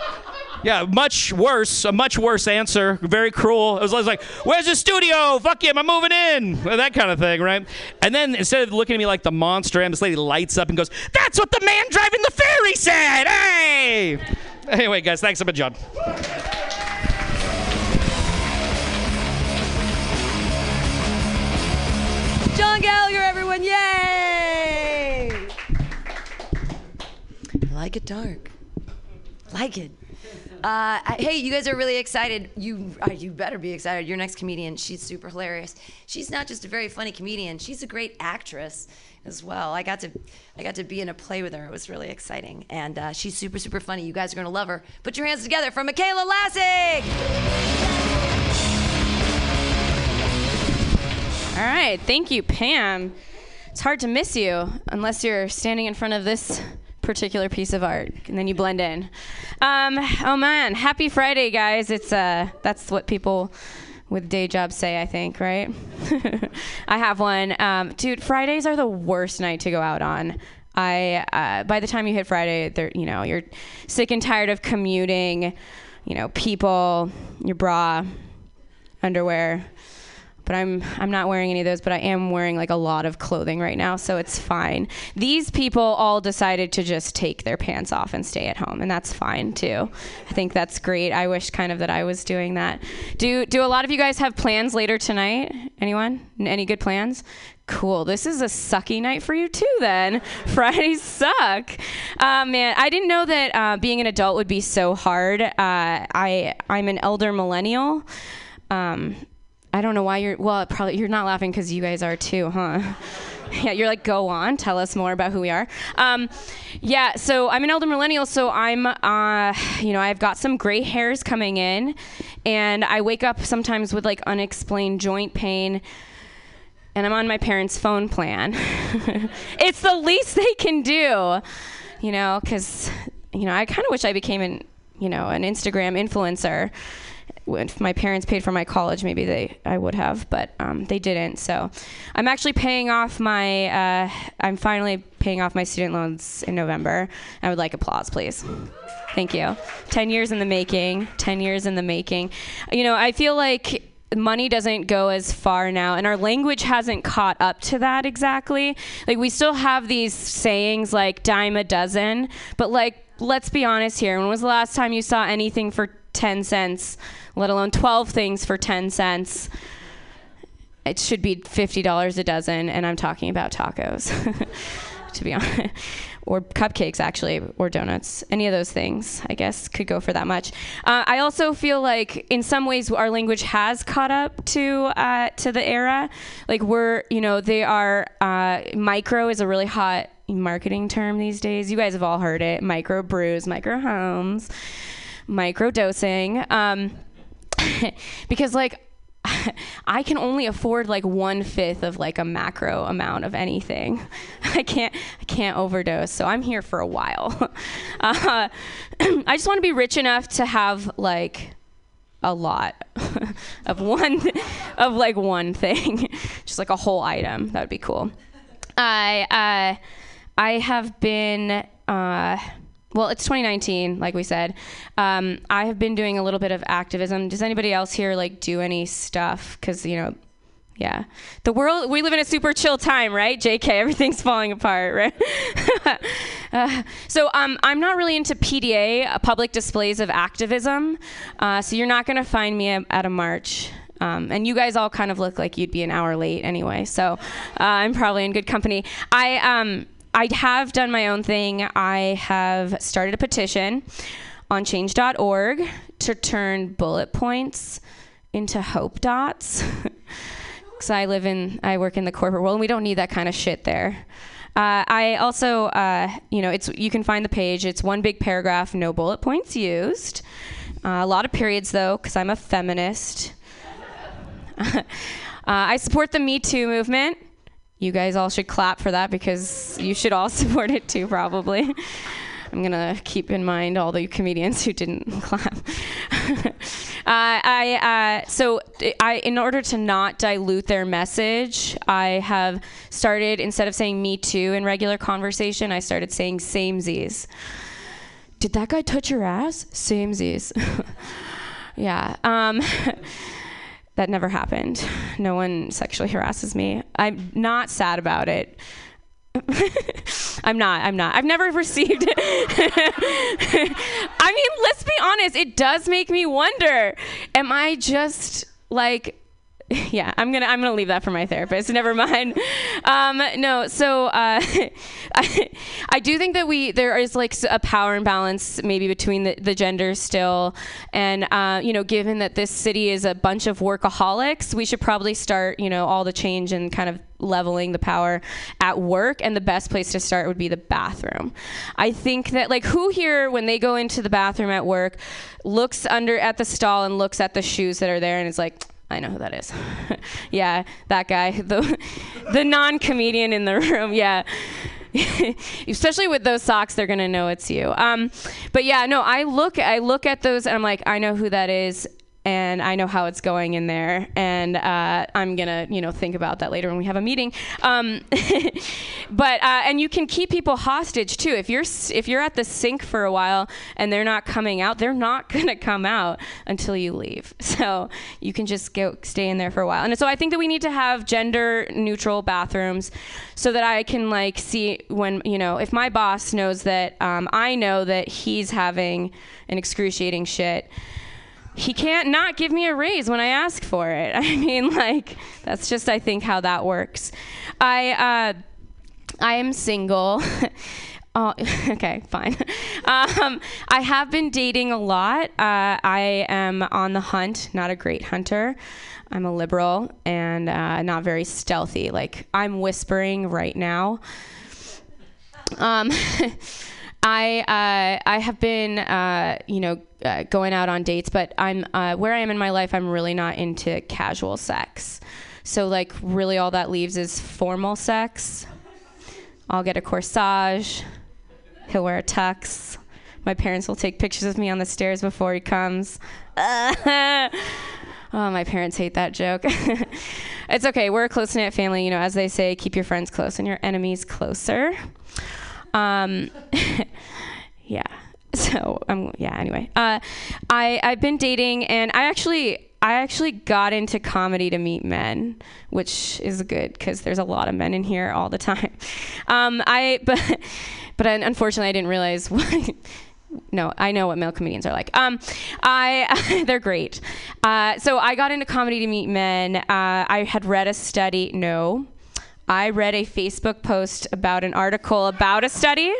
Yeah, much worse. A much worse answer. Very cruel. It was like, where's the studio? Fuck him, I'm moving in. Well, that kind of thing, right? And then instead of looking at me like the monster, and this lady lights up and goes, that's what the man driving the ferry said! Hey! Anyway, guys, thanks. I've been John. John Gallagher, everyone. Yay! I like it dark. Like it. Uh, I, hey, you guys are really excited. You uh, you better be excited. Your next comedian, she's super hilarious. She's not just a very funny comedian. She's a great actress as well. I got to I got to be in a play with her. It was really exciting. And uh, she's super, super funny. You guys are going to love her. Put your hands together for Michaela Lassig. All right. Thank you, Pam. It's hard to miss you unless you're standing in front of this particular piece of art, and then you blend in. Um, oh, man. Happy Friday, guys. It's uh, that's what people... with day jobs say, I think, right? I have one. Um, dude, Fridays are the worst night to go out on. I, uh, by the time you hit Friday, they're, you know, you're sick and tired of commuting, you know, people, your bra, underwear. But I'm I'm not wearing any of those, but I am wearing like a lot of clothing right now, so it's fine. These people all decided to just take their pants off and stay at home, and that's fine too. I think that's great. I wish kind of that I was doing that. Do do a lot of you guys have plans later tonight? Anyone? Any good plans? Cool. This is a sucky night for you too then. Fridays suck. Uh, man, I didn't know that uh, being an adult would be so hard. Uh, I I'm an elder millennial. Um I don't know why you're, well, probably you're not laughing because you guys are too, huh? Yeah, you're like, go on, tell us more about who we are. Um, yeah, so I'm an elder millennial, so I'm, uh, you know, I've got some gray hairs coming in, and I wake up sometimes with like unexplained joint pain, and I'm on my parents' phone plan. It's the least they can do, you know, because, you know, I kind of wish I became an, you know, an Instagram influencer. If my parents paid for my college, maybe they I would have, but um, they didn't. So I'm actually paying off my, uh, I'm finally paying off my student loans in November. I would like applause, please. Thank you. Ten years in the making, ten years in the making. You know, I feel like money doesn't go as far now, and our language hasn't caught up to that exactly. Like, we still have these sayings like dime a dozen, but like, let's be honest here. When was the last time you saw anything for ten cents, let alone twelve things for ten cents? It should be fifty dollars a dozen, and I'm talking about tacos, to be honest, or cupcakes, actually, or donuts. Any of those things, I guess, could go for that much. Uh, I also feel like, in some ways, our language has caught up to uh, to the era. Like, we're, you know, they are, uh, micro is a really hot marketing term these days. You guys have all heard it. Micro brews, micro homes. Microdosing, um, because like I can only afford like one fifth of like a macro amount of anything. I can't, I can't overdose, so I'm here for a while. Uh, I just want to be rich enough to have like a lot of one, of like one thing, just like a whole item. That would be cool. I, uh, I have been. Uh, Well, it's twenty nineteen, like we said. Um, I have been doing a little bit of activism. Does anybody else here like do any stuff? Because, you know, Yeah. The world, we live in a super chill time, right? J K, everything's falling apart, right? uh, so um, I'm not really into P D A, uh, public displays of activism. Uh, so you're not going to find me a, at a march. Um, and you guys all kind of look like you'd be an hour late anyway. So uh, I'm probably in good company. I, um, I have done my own thing. I have started a petition on change dot org to turn bullet points into hope dots. Because I live in, I work in the corporate world, and we don't need that kind of shit there. Uh, I also, uh, you know, it's you can find the page. It's one big paragraph, no bullet points used. Uh, a lot of periods, though, because I'm a feminist. uh, I support the Me Too movement. You guys all should clap for that, because you should all support it, too, probably. I'm gonna keep in mind all the comedians who didn't clap. uh, I uh, so I, in order to not dilute their message, I have started, instead of saying "Me Too" in regular conversation, I started saying "Samesies." Did that guy touch your ass? Samesies. Yeah. Um, that never happened. No one sexually harasses me. I'm not sad about it. I'm not, I'm not. I've never received it. I mean, let's be honest, it does make me wonder, am I just like, yeah, I'm gonna, I'm gonna leave that for my therapist, never mind. Um, no, so uh, I, I do think that we, there is like a power imbalance maybe between the, the genders still, and uh, you know, given that this city is a bunch of workaholics, we should probably start, you know, all the change and kind of leveling the power at work, and the best place to start would be the bathroom. I think that, like, who here, when they go into the bathroom at work, looks under at the stall and looks at the shoes that are there and is like, I know who that is. Yeah, that guy, the, the non-comedian in the room, yeah. Especially with those socks, they're gonna know it's you. Um, but yeah, no, I look, I look at those and I'm like, I know who that is, and I know how it's going in there, and uh, I'm gonna, you know, think about that later when we have a meeting. Um, but uh, and you can keep people hostage too. If you're if you're at the sink for a while and they're not coming out, they're not gonna come out until you leave. So you can just go stay in there for a while. And so I think that we need to have gender neutral bathrooms, so that I can like see when, you know, if my boss knows that um, I know that he's having an excruciating shit. He can't not give me a raise when I ask for it. I mean, like, that's just, I think, how that works. I, uh, I am single. Oh, okay, fine. Um, I have been dating a lot. Uh, I am on the hunt, not a great hunter. I'm a liberal and uh, not very stealthy. Like, I'm whispering right now. Um, I uh, I have been, uh, you know, Uh, going out on dates, but I'm uh, where I am in my life, I'm really not into casual sex. So like really all that leaves is formal sex. I'll get a corsage. He'll wear a tux. My parents will take pictures of me on the stairs before he comes. Uh, oh, my parents hate that joke. It's okay. We're a close-knit family. You know, as they say, keep your friends close and your enemies closer. Um, yeah. So um, yeah. Anyway, uh, I I've been dating, and I actually I actually got into comedy to meet men, which is good because there's a lot of men in here all the time. Um, I but but unfortunately I didn't realize what. No, I know what male comedians are like. Um, I they're great. Uh, so I got into comedy to meet men. Uh, I had read a study. No. I read a Facebook post about an article about a study,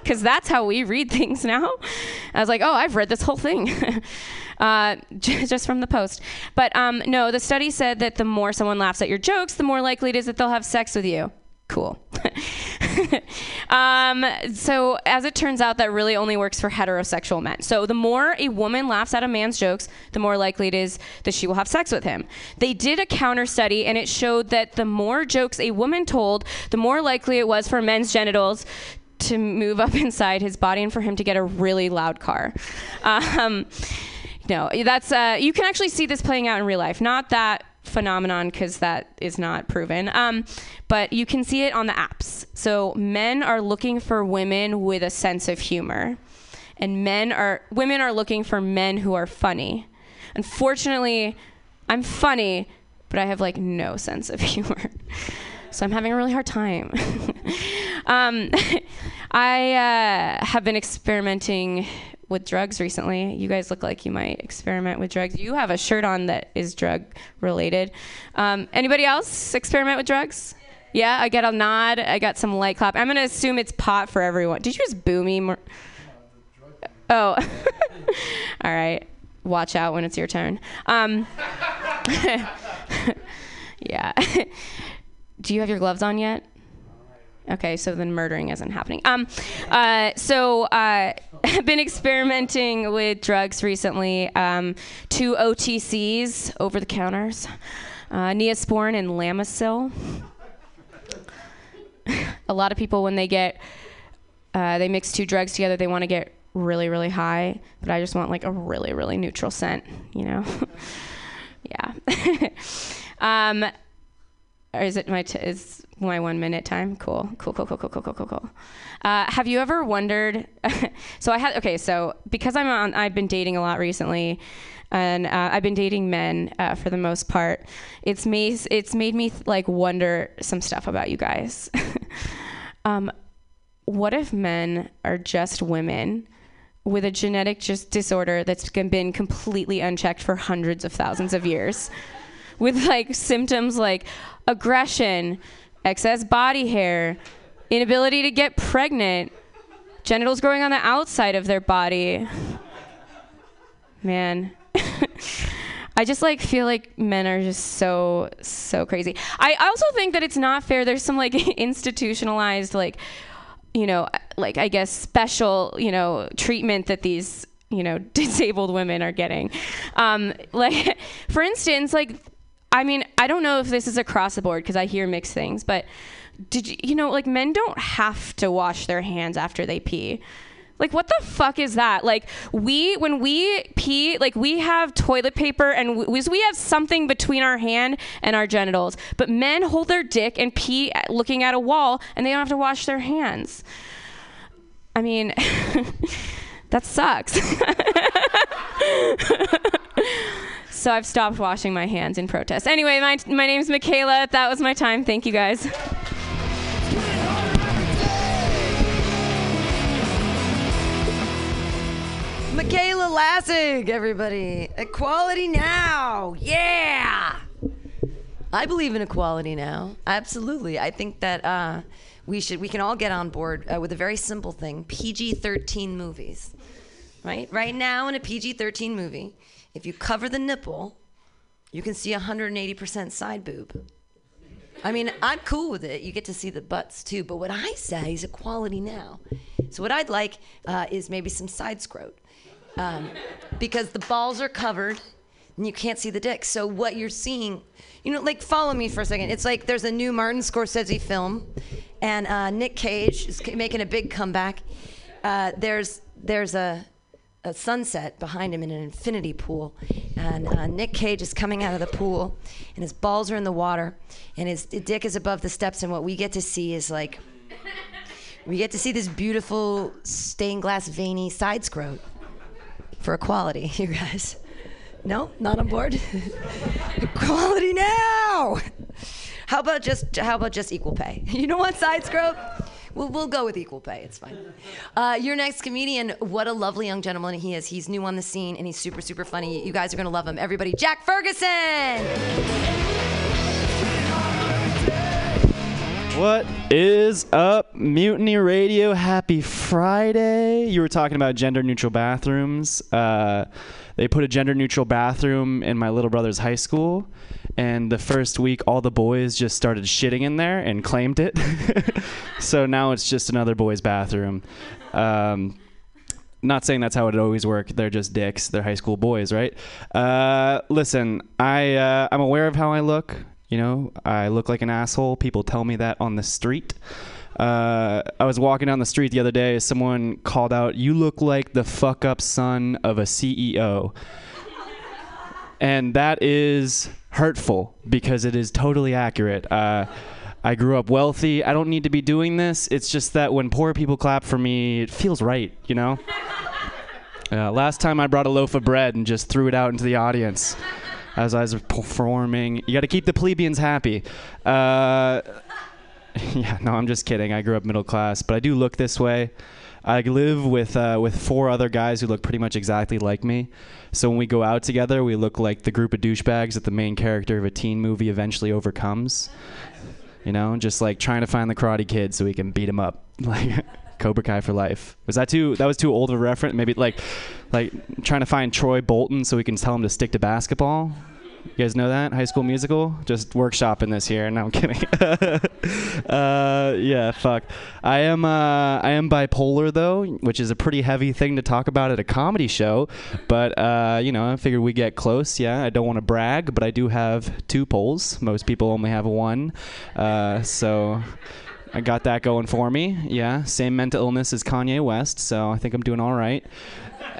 because that's how we read things now. I was like, oh, I've read this whole thing, uh, j- just from the post. But um, no, the study said that the more someone laughs at your jokes, the more likely it is that they'll have sex with you. Cool. um, so as it turns out, that really only works for heterosexual men. So the more a woman laughs at a man's jokes, the more likely it is that she will have sex with him. They did a counter study, and it showed that the more jokes a woman told, the more likely it was for men's genitals to move up inside his body and for him to get a really loud car. Um, no, that's uh, you can actually see this playing out in real life. Not that phenomenon, because that is not proven, um, but you can see it on the apps. So men are looking for women with a sense of humor, and men are women are looking for men who are funny. Unfortunately, I'm funny, but I have like no sense of humor. So I'm having a really hard time. um, I uh, have been experimenting with drugs recently. You guys look like you might experiment with drugs. You have a shirt on that is drug related. Um, anybody else experiment with drugs? Yeah, I get a nod. I got some light clap. I'm going to assume it's pot for everyone. Did you just boo me? More? Oh, all right. Watch out when it's your turn. Um, yeah. Do you have your gloves on yet? Okay, so then murdering isn't happening. Um, uh, so uh, I've been experimenting with drugs recently. Um, two O T Cs, over the counters, uh, Neosporin and Lamisil. A lot of people, when they get, uh, they mix two drugs together, they want to get really, really high, but I just want like a really, really neutral scent, you know? Yeah. um, or is it my, t- is my one minute time? Cool, cool, cool, cool, cool, cool, cool, cool, cool. Uh, have you ever wondered, so I had, okay, so because I'm on, I've been dating a lot recently, and uh, I've been dating men uh, for the most part. It's made, it's made me th- like wonder some stuff about you guys. um, what if men are just women with a genetic just disorder that's been completely unchecked for hundreds of thousands of years, with like symptoms like aggression, excess body hair, inability to get pregnant, genitals growing on the outside of their body. Man. I just like feel like men are just so, so crazy. I also think that it's not fair. There's some like institutionalized, like, you know, like I guess special, you know, treatment that these, you know, disabled women are getting. Um, like, for instance, like, I mean, I don't know if this is across the board because I hear mixed things, but did you, you know, like men don't have to wash their hands after they pee. Like, what the fuck is that? Like, we, when we pee, like, we have toilet paper and we, we have something between our hand and our genitals. But men hold their dick and pee at, looking at a wall, and they don't have to wash their hands. I mean, that sucks. So I've stopped washing my hands in protest. Anyway, my, my name's Michaela. That was my time. Thank you, guys. Michaela Lassig, everybody. Equality now. Yeah. I believe in equality now. Absolutely. I think that uh, we should. We can all get on board uh, with a very simple thing. P G thirteen movies. Right? Right now in a P G thirteen movie, if you cover the nipple, you can see one hundred eighty percent side boob. I mean, I'm cool with it. You get to see the butts too. But what I say is equality now. So what I'd like uh, is maybe some side scrote. Um, because the balls are covered and you can't see the dick. So what you're seeing, you know, like, follow me for a second. It's like there's a new Martin Scorsese film, and uh, Nick Cage is making a big comeback. Uh, there's there's a, a sunset behind him in an infinity pool, and uh, Nick Cage is coming out of the pool, and his balls are in the water, and his dick is above the steps, and what we get to see is like, we get to see this beautiful stained glass veiny side scrote. For equality, you guys. No, not on board. Equality now. How about just how about just equal pay? You know what, side scrope? We'll we'll go with equal pay. It's fine. Uh, your next comedian, what a lovely young gentleman he is. He's new on the scene and he's super super funny. You guys are gonna love him. Everybody, Jack Ferguson. What is up, Mutiny Radio? Happy Friday. You were talking about gender-neutral bathrooms. Uh, they put a gender-neutral bathroom in my little brother's high school, and the first week, all the boys just started shitting in there and claimed it. So now it's just another boys' bathroom. Um, not saying that's how it always works. They're just dicks. They're high school boys, right? Uh, listen, I, uh, I'm aware of how I look. You know, I look like an asshole. People tell me that on the street. Uh, I was walking down the street the other day. Someone called out, "You look like the fuck up son of a C E O." And that is hurtful because it is totally accurate. Uh, I grew up wealthy. I don't need to be doing this. It's just that when poor people clap for me, it feels right, you know? Uh, last time I brought a loaf of bread and just threw it out into the audience. as I was performing. You got to keep the plebeians happy. Uh, yeah, no, I'm just kidding. I grew up middle class, but I do look this way. I live with uh, with four other guys who look pretty much exactly like me. So when we go out together, we look like the group of douchebags that the main character of a teen movie eventually overcomes. You know, just like trying to find the Karate Kid so we can beat him up. Like Cobra Kai for life. Was that too? That was too old of a reference. Maybe like, like trying to find Troy Bolton so we can tell him to stick to basketball. You guys know that? High School Musical? Just workshopping this here. No, I'm kidding. uh, yeah, fuck. I am uh, I am bipolar, though, which is a pretty heavy thing to talk about at a comedy show. But, uh, you know, I figured we get close. Yeah, I don't want to brag, but I do have two poles. Most people only have one. Uh, so I got that going for me. Yeah, same mental illness as Kanye West, so I think I'm doing all right.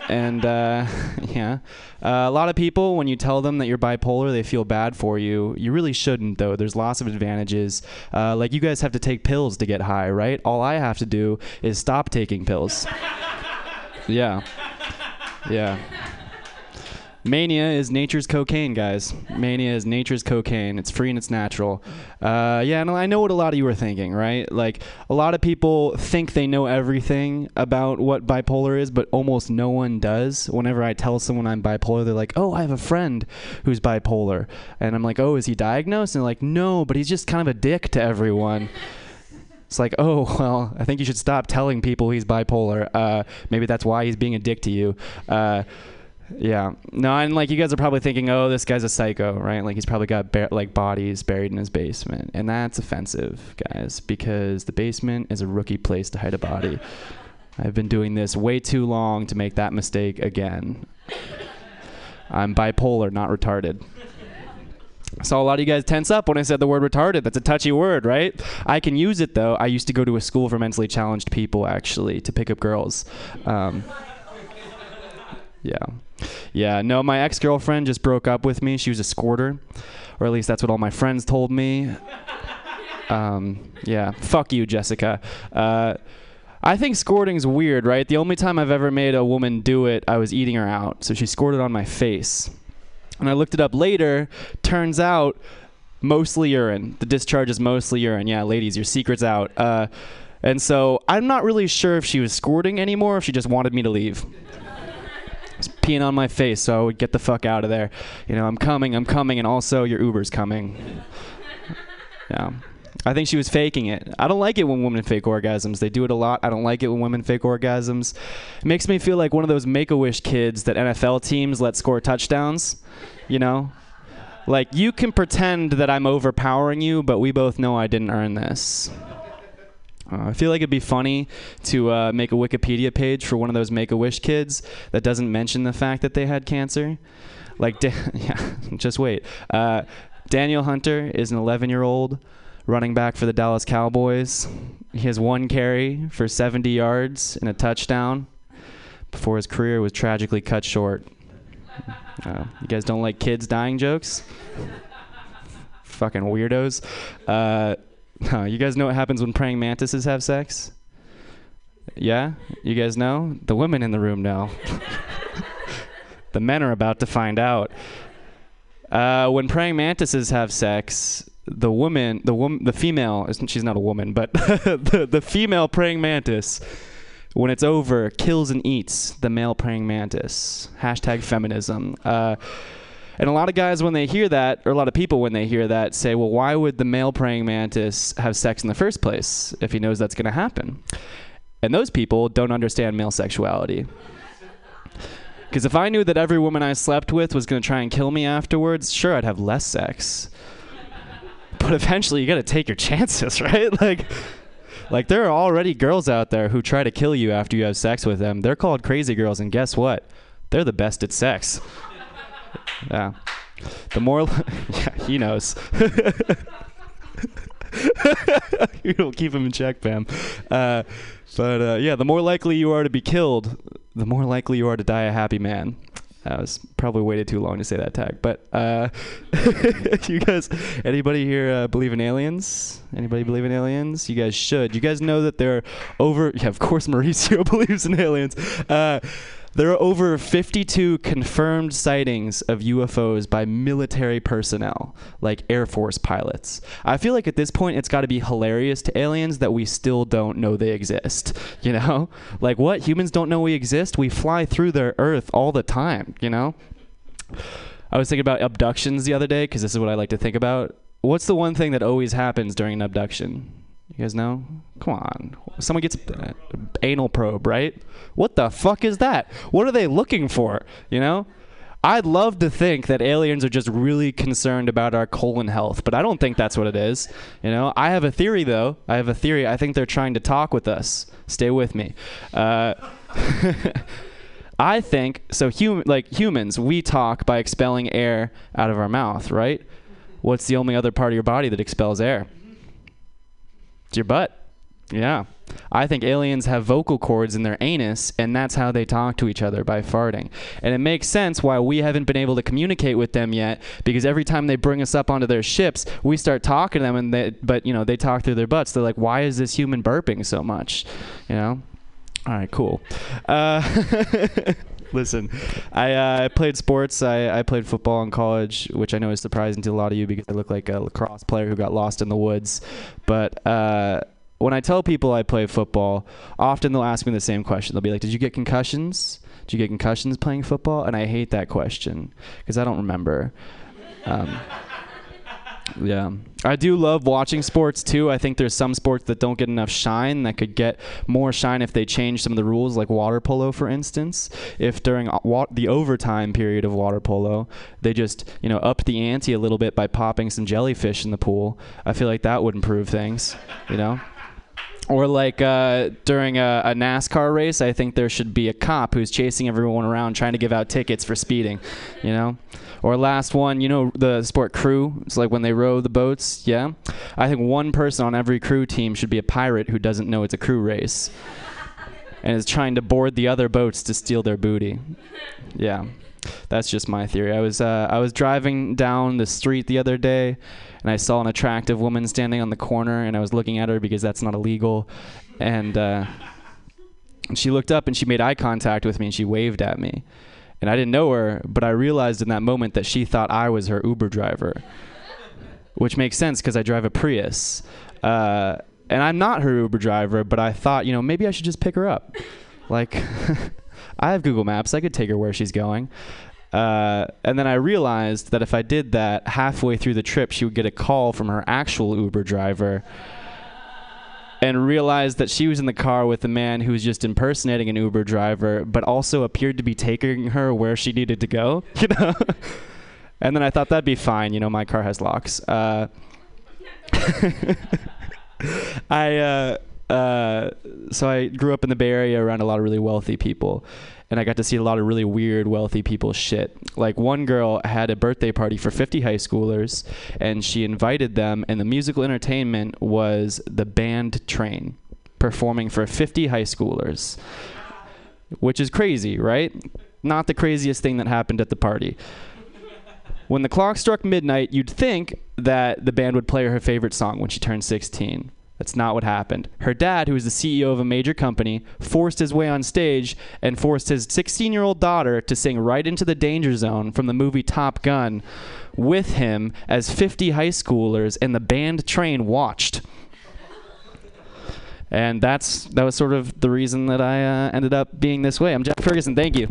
And uh, yeah, uh, a lot of people, when you tell them that you're bipolar, they feel bad for you. You really shouldn't, though. There's lots of advantages. Uh, like you guys have to take pills to get high, right? All I have to do is stop taking pills. Yeah, yeah. Mania is nature's cocaine, guys. Mania is nature's cocaine. It's free and it's natural. Uh, yeah, and I know what a lot of you are thinking, right? Like, a lot of people think they know everything about what bipolar is, but almost no one does. Whenever I tell someone I'm bipolar, they're like, oh, I have a friend who's bipolar. And I'm like, oh, is he diagnosed? And they're like, no, but he's just kind of a dick to everyone. It's like, oh, well, I think you should stop telling people he's bipolar. Uh, maybe that's why he's being a dick to you. Uh... Yeah. No, and like you guys are probably thinking, oh, this guy's a psycho, right? Like he's probably got ba- like bodies buried in his basement. And that's offensive, guys, because the basement is a rookie place to hide a body. I've been doing this way too long to make that mistake again. I'm bipolar, not retarded. I saw a lot of you guys tense up when I said the word retarded. That's a touchy word, right? I can use it, though. I used to go to a school for mentally challenged people, actually, to pick up girls. Um, yeah. Yeah, no, my ex-girlfriend just broke up with me. She was a squirter, or at least that's what all my friends told me. Um, yeah, fuck you, Jessica. Uh, I think squirting's weird, right? The only time I've ever made a woman do it, I was eating her out, so she squirted on my face. And I looked it up later, turns out, mostly urine. The discharge is mostly urine. Yeah, ladies, your secret's out. Uh, and so I'm not really sure if she was squirting anymore or if she just wanted me to leave. Peeing on my face, so I would get the fuck out of there. You know, I'm coming, I'm coming, and also your Uber's coming. Yeah. I think she was faking it. I don't like it when women fake orgasms. They do it a lot. I don't like it when women fake orgasms. It makes me feel like one of those Make-A-Wish kids that N F L teams let score touchdowns, you know? Like, you can pretend that I'm overpowering you, but we both know I didn't earn this. Uh, I feel like it'd be funny to uh, make a Wikipedia page for one of those Make-A-Wish kids that doesn't mention the fact that they had cancer. Like, da- yeah, just wait. Uh, Daniel Hunter is an eleven-year-old running back for the Dallas Cowboys. He has one carry for seventy yards and a touchdown before his career was tragically cut short. Uh, you guys don't like kids dying jokes? Fucking weirdos. Uh... Uh, you guys know what happens when praying mantises have sex? Yeah? You guys know? The women in the room know. The men are about to find out. Uh, when praying mantises have sex, the woman, the woman, the female, she's not a woman, but the, the female praying mantis, when it's over, kills and eats the male praying mantis. Hashtag feminism. Uh... And a lot of guys, when they hear that, or a lot of people, when they hear that, say, well, why would the male praying mantis have sex in the first place if he knows that's going to happen? And those people don't understand male sexuality. Because if I knew that every woman I slept with was going to try and kill me afterwards, sure, I'd have less sex. But eventually, you got to take your chances, right? Like... Like, there are already girls out there who try to kill you after you have sex with them. They're called crazy girls, and guess what? They're the best at sex. Yeah, the moral. Yeah, he knows. You'll keep him in check, Pam. Uh, but uh, yeah, the more likely you are to be killed, the more likely you are to die a happy man. That was probably waited too long to say that tag. But uh, you guys, anybody here uh, believe in aliens? Anybody believe in aliens? You guys should. You guys know that they're over. Yeah, of course, Mauricio believes in aliens. Uh, There are over fifty-two confirmed sightings of U F Os by military personnel, like Air Force pilots. I feel like at this point, it's got to be hilarious to aliens that we still don't know they exist, you know? Like, what? Humans don't know we exist? We fly through their Earth all the time, you know? I was thinking about abductions the other day, because this is what I like to think about. What's the one thing that always happens during an abduction? You guys know? Come on. Someone gets uh, anal probe, right? What the fuck is that? What are they looking for? You know? I'd love to think that aliens are just really concerned about our colon health, but I don't think that's what it is. You know? I have a theory, though. I have a theory. I think they're trying to talk with us. Stay with me. Uh, I think, so hum- like humans, we talk by expelling air out of our mouth, right? What's the only other part of your body that expels air? Your butt. Yeah. I think aliens have vocal cords in their anus, and that's how they talk to each other, by farting. And it makes sense why we haven't been able to communicate with them yet, because every time they bring us up onto their ships, we start talking to them, and they, but you know, they talk through their butts. They're like, why is this human burping so much? You know? All right, cool. Uh, listen, I, uh, I played sports. I, I played football in college, which I know is surprising to a lot of you because I look like a lacrosse player who got lost in the woods. But uh, when I tell people I play football, often they'll ask me the same question. They'll be like, did you get concussions? Did you get concussions playing football? And I hate that question because I don't remember. Um Yeah. I do love watching sports, too. I think there's some sports that don't get enough shine that could get more shine if they change some of the rules, like water polo, for instance. If during wa- the overtime period of water polo, they just, you know, upped the ante a little bit by popping some jellyfish in the pool, I feel like that would improve things, you know? Or like uh, during a, a NASCAR race, I think there should be a cop who's chasing everyone around trying to give out tickets for speeding, you know? Or last one, you know, the sport crew. It's like when they row the boats, yeah? I think one person on every crew team should be a pirate who doesn't know it's a crew race and is trying to board the other boats to steal their booty. Yeah, that's just my theory. I was uh, I was driving down the street the other day, and I saw an attractive woman standing on the corner, and I was looking at her because that's not illegal. And, uh, and she looked up, and she made eye contact with me, and she waved at me. And I didn't know her, but I realized in that moment that she thought I was her Uber driver, which makes sense because I drive a Prius. Uh, and I'm not her Uber driver, but I thought, you know, maybe I should just pick her up. Like, I have Google Maps. I could take her where she's going. Uh, and then I realized that if I did that, halfway through the trip, she would get a call from her actual Uber driver and realized that she was in the car with a man who was just impersonating an Uber driver, but also appeared to be taking her where she needed to go, you know? And then I thought that'd be fine, you know, my car has locks. Uh, I, uh, uh, so I grew up in the Bay Area around a lot of really wealthy people, and I got to see a lot of really weird wealthy people shit. Like one girl had a birthday party for fifty high schoolers, and she invited them, and the musical entertainment was the band Train performing for fifty high schoolers, which is crazy, right? Not the craziest thing that happened at the party. When the clock struck midnight, you'd think that the band would play her favorite song when she turned sixteen. That's not what happened. Her dad, who was the C E O of a major company, forced his way on stage and forced his sixteen-year-old daughter to sing Right Into the Danger Zone from the movie Top Gun with him as fifty high schoolers and the band Train watched. And that's that was sort of the reason that I uh, ended up being this way. I'm Jack Ferguson. Thank you.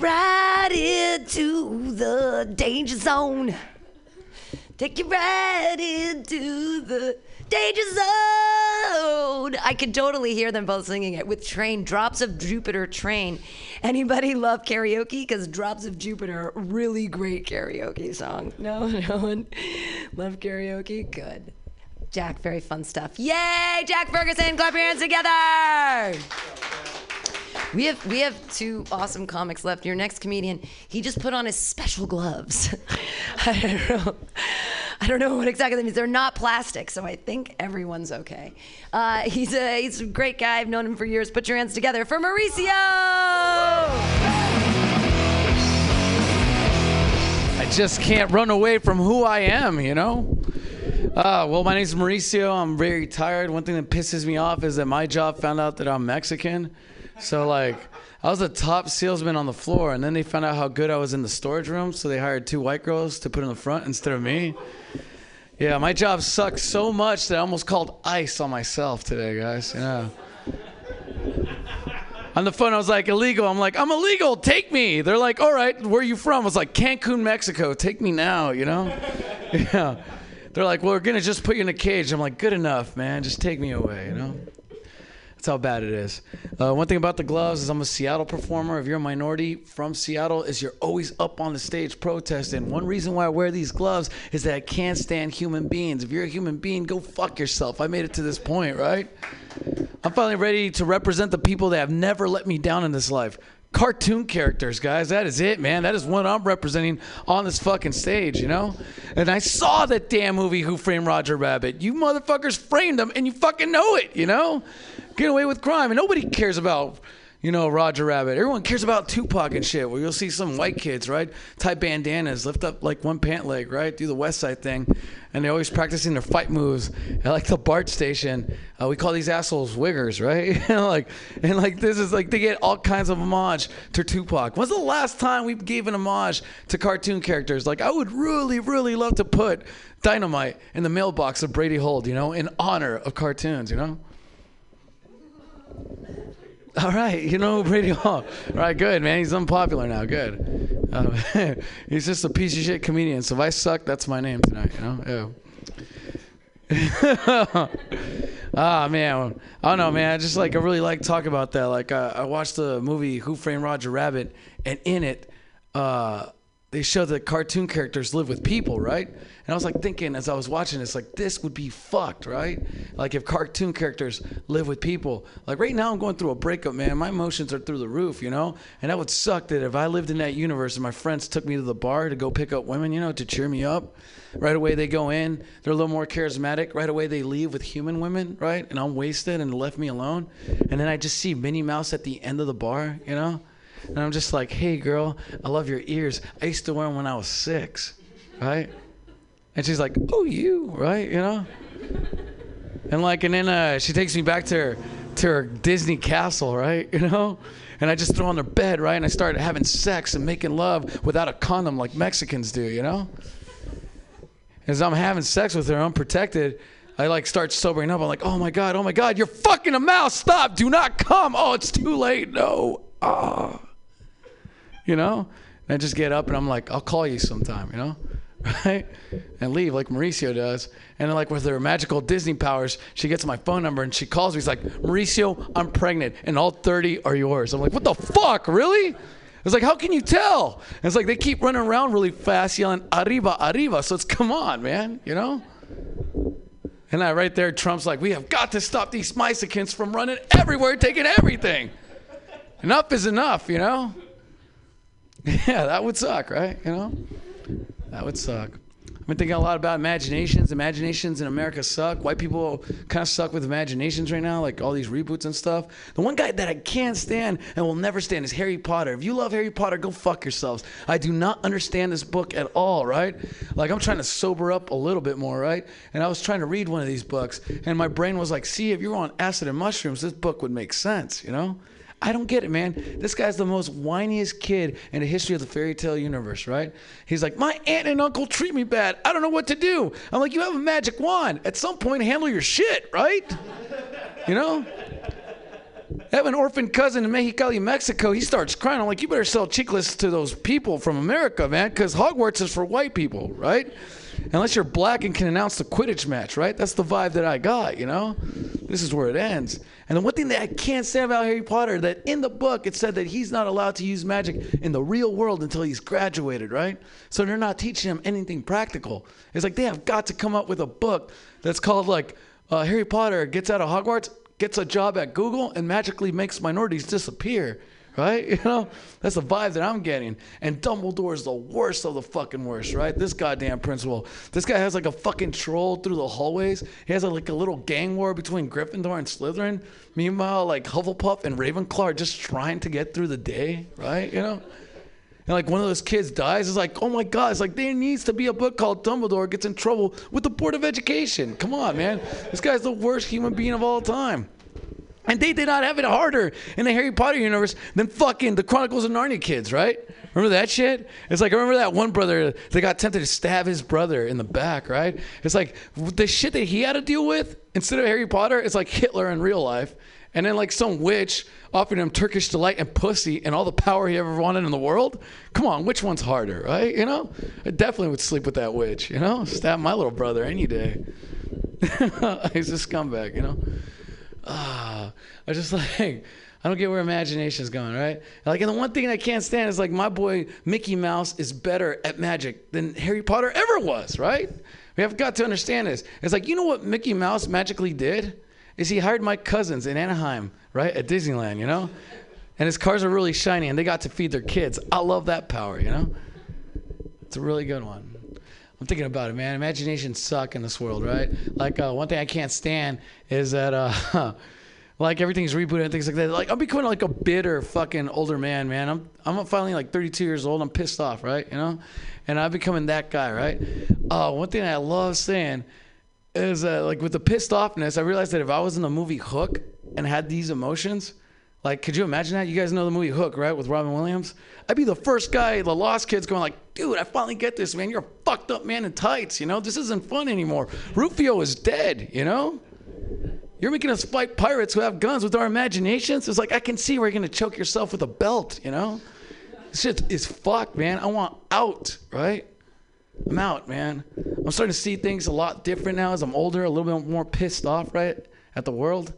Right into the danger zone. Take you right into the danger zone. I could totally hear them both singing it with Train, Drops of Jupiter, Train. Anybody love karaoke? Because Drops of Jupiter, really great karaoke song. No, no one love karaoke? Good. Jack, very fun stuff. Yay, Jack Ferguson, clap your hands together. We have we have two awesome comics left. Your next comedian, he just put on his special gloves. I don't know. I don't know what exactly that means. They're not plastic, so I think everyone's okay. Uh, he's a he's a great guy. I've known him for years. Put your hands together for Mauricio. I just can't run away from who I am, you know? Uh, well, my name's Mauricio. I'm very tired. One thing that pisses me off is that my job found out that I'm Mexican. So, like, I was a top salesman on the floor, and then they found out how good I was in the storage room, so they hired two white girls to put in the front instead of me. Yeah, my job sucks so much that I almost called ICE on myself today, guys. Yeah. On the phone, I was like, illegal. I'm like, I'm illegal. Take me. They're like, all right, where are you from? I was like, Cancun, Mexico. Take me now, you know? Yeah. They're like, well, we're going to just put you in a cage. I'm like, good enough, man. Just take me away, you know? That's how bad it is. Uh, one thing about the gloves is I'm a Seattle performer. If you're a minority from Seattle, is you're always up on the stage protesting. One reason why I wear these gloves is that I can't stand human beings. If you're a human being, go fuck yourself. I made it to this point, right? I'm finally ready to represent the people that have never let me down in this life. Cartoon characters, guys. That is it, man. That is what I'm representing on this fucking stage, you know? And I saw that damn movie, Who Framed Roger Rabbit. You motherfuckers framed him, and you fucking know it, you know? Get away with crime. And nobody cares about, you know, Roger Rabbit. Everyone cares about Tupac and shit, where you'll see some white kids, right? Tie bandanas, lift up, like, one pant leg, right? Do the West Side thing. And they're always practicing their fight moves at, like, the BART station. Uh, we call these assholes wiggers, right? and, like, and, like, this is, like, they get all kinds of homage to Tupac. When's the last time we gave an homage to cartoon characters? Like, I would really, really love to put dynamite in the mailbox of Brady Holt, you know, in honor of cartoons, you know? All right, you know Brady Hall. All right, good, man. He's unpopular now. Good. Um, he's just a piece of shit comedian. So if I suck, that's my name tonight, you know? Yeah. Ah, man. I don't know, man. I just, like, I really like talking about that. Like, uh, I watched the movie Who Framed Roger Rabbit, and in it, uh, they show that cartoon characters live with people, right? And I was, like, thinking as I was watching this, like, this would be fucked, right? Like, if cartoon characters live with people. Like, right now I'm going through a breakup, man. My emotions are through the roof, you know? And that would suck that if I lived in that universe and my friends took me to the bar to go pick up women, you know, to cheer me up. Right away they go in. They're a little more charismatic. Right away they leave with human women, right? And I'm wasted and left me alone. And then I just see Minnie Mouse at the end of the bar, you know? And I'm just like, hey, girl, I love your ears. I used to wear them when I was six, right? And she's like, oh, you, right, you know? And, like, and then uh, she takes me back to her, to her Disney castle, right, you know? And I just throw on her bed, right, and I start having sex and making love without a condom like Mexicans do, you know? As I'm having sex with her unprotected, I, like, start sobering up. I'm like, oh, my God, oh, my God, you're fucking a mouse. Stop. Do not come. Oh, it's too late. No. Ah. You know, and I just get up and I'm like, I'll call you sometime, you know, right? And leave like Mauricio does. And then, like, with her magical Disney powers, she gets my phone number and she calls me. She's like, Mauricio, I'm pregnant and all thirty are yours. I'm like, what the fuck, really? It's like, how can you tell? And it's like, they keep running around really fast yelling, arriba, arriba. So it's, come on, man, you know? And I right there, Trump's like, we have got to stop these Mexicans from running everywhere, taking everything. Enough is enough, you know? Yeah, that would suck, right? You know? That would suck. I've been thinking a lot about imaginations. Imaginations in America suck. White people kind of suck with imaginations right now, like all these reboots and stuff. The one guy that I can't stand and will never stand is Harry Potter. If you love Harry Potter, go fuck yourselves. I do not understand this book at all, right? Like, I'm trying to sober up a little bit more, right? And I was trying to read one of these books, and my brain was like, see, if you were on acid and mushrooms, this book would make sense, you know? I don't get it, man. This guy's the most whiniest kid in the history of the fairy tale universe, right? He's like, my aunt and uncle treat me bad. I don't know what to do. I'm like, you have a magic wand. At some point, handle your shit, right? You know? I have an orphan cousin in Mexicali, Mexico. He starts crying. I'm like, you better sell chiclets to those people from America, man, because Hogwarts is for white people, right? Unless you're black and can announce the Quidditch match, right? That's the vibe that I got, you know? This is where it ends. And the one thing that I can't stand about Harry Potter, that in the book it said that he's not allowed to use magic in the real world until he's graduated, right? So they're not teaching him anything practical. It's like they have got to come up with a book that's called, like, uh, Harry Potter gets out of Hogwarts, gets a job at Google, and magically makes minorities disappear. Right? You know, that's the vibe that I'm getting. And Dumbledore is the worst of the fucking worst, right? This goddamn principal. This guy has, like, a fucking troll through the hallways. He has a, like, a little gang war between Gryffindor and Slytherin. Meanwhile, like, Hufflepuff and Ravenclaw are just trying to get through the day, right? You know? and like one of those kids dies, it's like, oh my God, it's like there needs to be a book called Dumbledore Gets in Trouble with the Board of Education. Come on, man. This guy's the worst human being of all time. And they did not have it harder in the Harry Potter universe than fucking the Chronicles of Narnia kids, right? Remember that shit? It's like, I remember that one brother that got tempted to stab his brother in the back, right? It's like the shit that he had to deal with instead of Harry Potter, it's like Hitler in real life. And then like some witch offering him Turkish delight and pussy and all the power he ever wanted in the world. Come on, which one's harder, right? You know? I definitely would sleep with that witch, you know? Stab my little brother any day. He's a scumbag, you know? Ah, I just like, I don't get where imagination's going, right? Like, and the one thing I can't stand is like my boy Mickey Mouse is better at magic than Harry Potter ever was, right? We have got to understand this. It's like, you know what Mickey Mouse magically did? Is he hired my cousins in Anaheim, right? At Disneyland, you know? And his cars are really shiny and they got to feed their kids. I love that power, you know? It's a really good one. I'm thinking about it, man. Imaginations suck in this world, right? Like, uh, one thing I can't stand is that, uh, like, everything's rebooted and things like that. Like, I'm becoming, like, a bitter fucking older man, man. I'm I'm finally, like, thirty-two years old. I'm pissed off, right? You know? And I'm becoming that guy, right? Uh, one thing I love saying is that, like, with the pissed offness, I realized that if I was in the movie Hook and had these emotions... Like, could you imagine that? You guys know the movie Hook, right, with Robin Williams? I'd be the first guy, the lost kids, going like, dude, I finally get this, man. You're a fucked up man in tights, you know? This isn't fun anymore. Rufio is dead, you know? You're making us fight pirates who have guns with our imaginations. It's like, I can see where you're going to choke yourself with a belt, you know? This shit is fucked, man. I want out, right? I'm out, man. I'm starting to see things a lot different now as I'm older, a little bit more pissed off, right, at the world.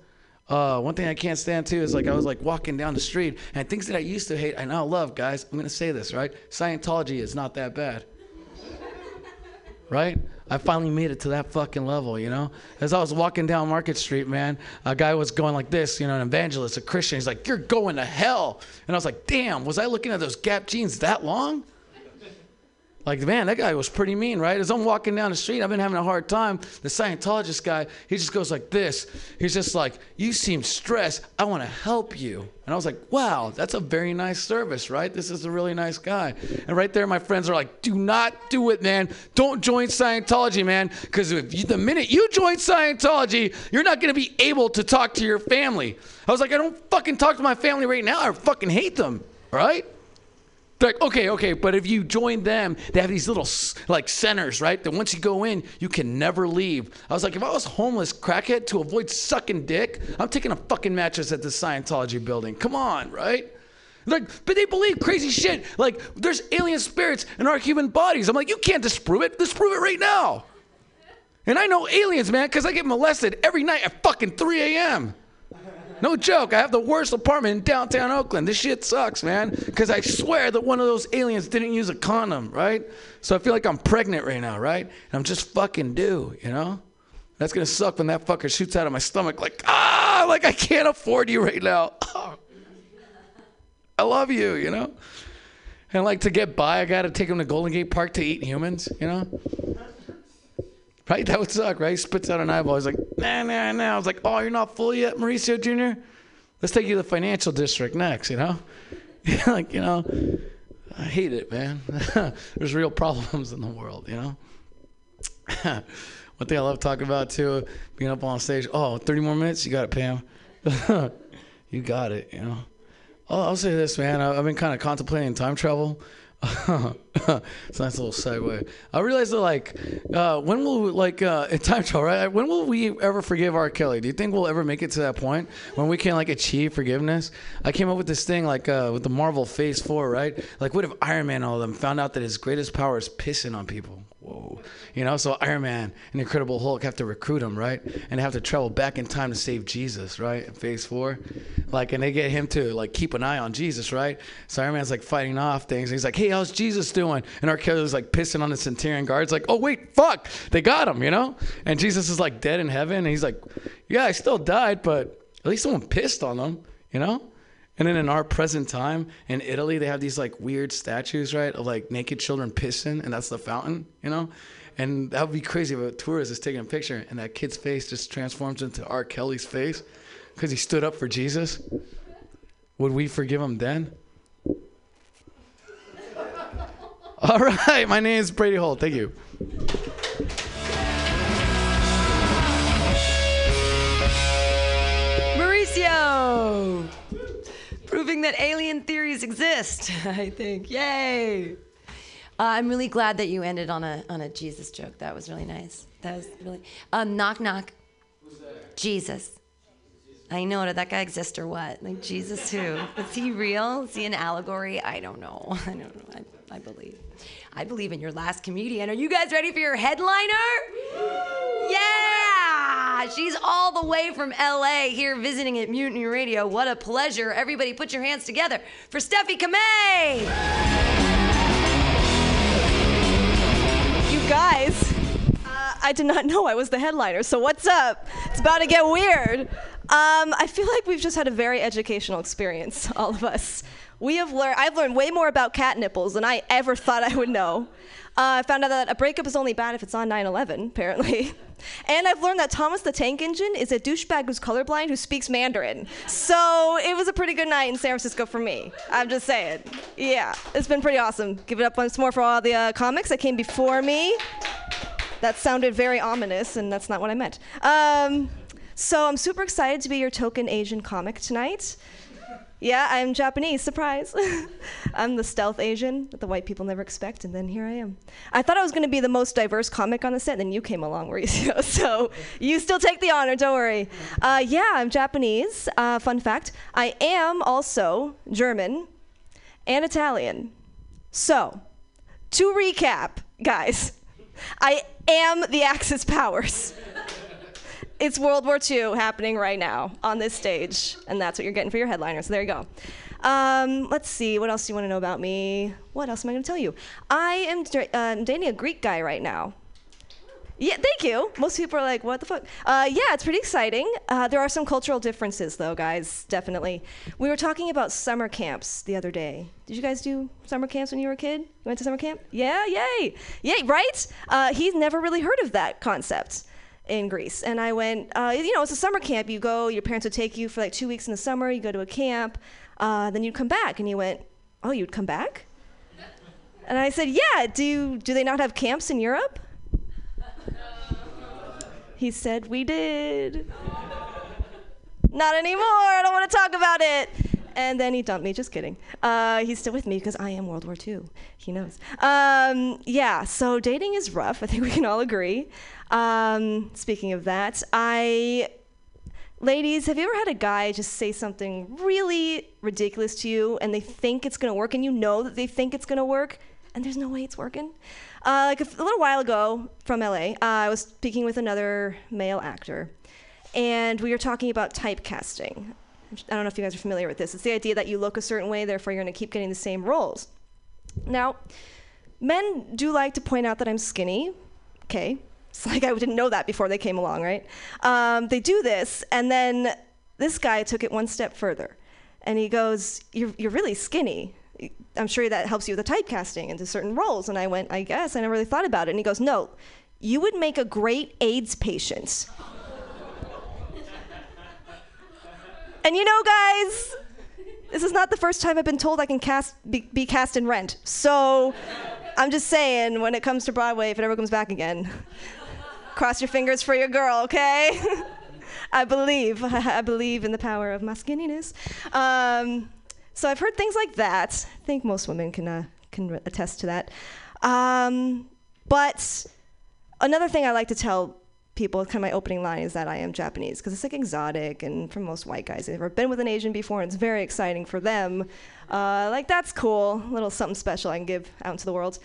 Uh, one thing I can't stand too is like I was like walking down the street and things that I used to hate I now love, guys. I'm gonna say this, right? Scientology is not that bad. Right? I finally made it to that fucking level, you know? As I was walking down Market Street, man, a guy was going like this, you know, an evangelist, a Christian. He's like, you're going to hell. And I was like, damn, was I looking at those Gap jeans that long? Like, man, that guy was pretty mean, right? As I'm walking down the street, I've been having a hard time. The Scientologist guy, he just goes like this. He's just like, you seem stressed. I want to help you. And I was like, wow, that's a very nice service, right? This is a really nice guy. And right there, my friends are like, do not do it, man. Don't join Scientology, man. Because if you, the minute you join Scientology, you're not going to be able to talk to your family. I was like, I don't fucking talk to my family right now. I fucking hate them, right? They're like, okay, okay, but if you join them, they have these little, like, centers, right? That once you go in, you can never leave. I was like, if I was homeless crackhead to avoid sucking dick, I'm taking a fucking mattress at the Scientology building. Come on, right? Like, but they believe crazy shit. Like, there's alien spirits in our human bodies. I'm like, you can't disprove it. Disprove it right now. And I know aliens, man, because I get molested every night at fucking three a.m. No joke, I have the worst apartment in downtown Oakland. This shit sucks, man, because I swear that one of those aliens didn't use a condom, right? So I feel like I'm pregnant right now, right? And I'm just fucking due, you know? That's going to suck when that fucker shoots out of my stomach like, ah, like I can't afford you right now. Oh. I love you, you know? And like to get by, I got to take him to Golden Gate Park to eat humans, you know? Right? That would suck, right? He spits out an eyeball. He's like, nah, nah, nah. I was like, oh, you're not full yet, Mauricio Junior? Let's take you to the financial district next, you know? Like, you know, I hate it, man. There's real problems in the world, you know? One thing I love talking about, too, being up on stage. Oh, thirty more minutes? You got it, Pam. You got it, you know? Oh, I'll say this, man. I've been kind of contemplating time travel. It's a nice little segue. I realized that, like, uh, when will, we, like, uh, in time travel, right? When will we ever forgive R. Kelly? Do you think we'll ever make it to that point when we can, like, achieve forgiveness? I came up with this thing, like, uh, with the Marvel Phase Four, right? Like, what if Iron Man and all of them found out that his greatest power is pissing on people? Whoa. You know, so Iron Man and Incredible Hulk have to recruit him, right? And have to travel back in time to save Jesus, right? In Phase Four. Like, and they get him to, like, keep an eye on Jesus, right? So Iron Man's, like, fighting off things. And he's like, hey, how's Jesus doing? And R. Kelly's, like, pissing on the Centurion guards. Like, oh, wait, fuck. They got him, you know? And Jesus is, like, dead in heaven. And he's like, yeah, I still died, but at least someone pissed on him, you know? And then in our present time, in Italy, they have these, like, weird statues, right, of, like, naked children pissing, and that's the fountain, you know? And that would be crazy if a tourist is taking a picture, and that kid's face just transforms into R. Kelly's face because he stood up for Jesus. Would we forgive him then? All right, my name is Brady Holt. Thank you. Mauricio! Proving that alien theories exist, I think. Yay! Uh, I'm really glad that you ended on a on a Jesus joke. That was really nice. That was really um, knock knock. Who's that? Jesus. I know, did that guy exist or what? Like, Jesus who? Is he real? Is he an allegory? I don't know. I don't know. I, I believe. I believe in your last comedian. Are you guys ready for your headliner? Yeah! She's all the way from L A here visiting at Mutiny Radio. What a pleasure. Everybody put your hands together for Steffi Kamei! You guys, uh, I did not know I was the headliner, so what's up? It's about to get weird. Um, I feel like we've just had a very educational experience, all of us. We have learned, I've learned way more about cat nipples than I ever thought I would know. Uh, I found out that a breakup is only bad if it's on nine eleven, apparently. And I've learned that Thomas the Tank Engine is a douchebag who's colorblind who speaks Mandarin. So it was a pretty good night in San Francisco for me. I'm just saying. Yeah, it's been pretty awesome. Give it up once more for all the uh, comics that came before me. That sounded very ominous, and that's not what I meant. Um, So I'm super excited to be your token Asian comic tonight. Yeah, I'm Japanese, surprise. I'm the stealth Asian that the white people never expect, and then here I am. I thought I was gonna be the most diverse comic on the set, and then you came along, Mauricio, so you still take the honor, don't worry. Uh, yeah, I'm Japanese, uh, fun fact. I am also German and Italian. So, to recap, guys, I am the Axis powers. It's World War Two happening right now on this stage, and that's what you're getting for your headliner, so there you go. Um, let's see, what else do you want to know about me? What else am I going to tell you? I am uh, dating a Greek guy right now. Yeah, thank you. Most people are like, what the fuck? Uh, yeah, it's pretty exciting. Uh, there are some cultural differences, though, guys, definitely. We were talking about summer camps the other day. Did you guys do summer camps when you were a kid? You went to summer camp? Yeah, yay. Yay, right? Uh, he's never really heard of that concept in Greece. And I went, uh, you know, it's a summer camp. You go, your parents would take you for like two weeks in the summer, you go to a camp, uh, then you'd come back. And he went, oh, you'd come back? And I said, yeah, do, do they not have camps in Europe? He said, we did. Not anymore, I don't want to talk about it. And then he dumped me, just kidding. Uh, he's still with me because I am World War Two, he knows. Um, yeah, so dating is rough, I think we can all agree. Um, speaking of that, I, ladies, have you ever had a guy just say something really ridiculous to you and they think it's gonna work and you know that they think it's gonna work and there's no way it's working? Uh, like a, a little while ago from L A, uh, I was speaking with another male actor and we were talking about typecasting. I don't know if you guys are familiar with this. It's the idea that you look a certain way, therefore you're gonna keep getting the same roles. Now, men do like to point out that I'm skinny, okay? It's like I didn't know that before they came along, right? Um, they do this, and then this guy took it one step further. And he goes, you're, you're really skinny. I'm sure that helps you with the typecasting into certain roles. And I went, I guess, I never really thought about it. And he goes, no, you would make a great AIDS patient. And you know, guys, this is not the first time I've been told I can cast be, be cast in Rent. So I'm just saying, when it comes to Broadway, if it ever comes back again, cross your fingers for your girl, okay? I believe, I believe in the power of my skinniness. Um, so I've heard things like that. I think most women can, uh, can attest to that. Um, but another thing I like to tell people, kind of my opening line, is that I am Japanese, because it's like exotic, and for most white guys, they've never been with an Asian before, and it's very exciting for them. Uh, like, that's cool, a little something special I can give out into the world.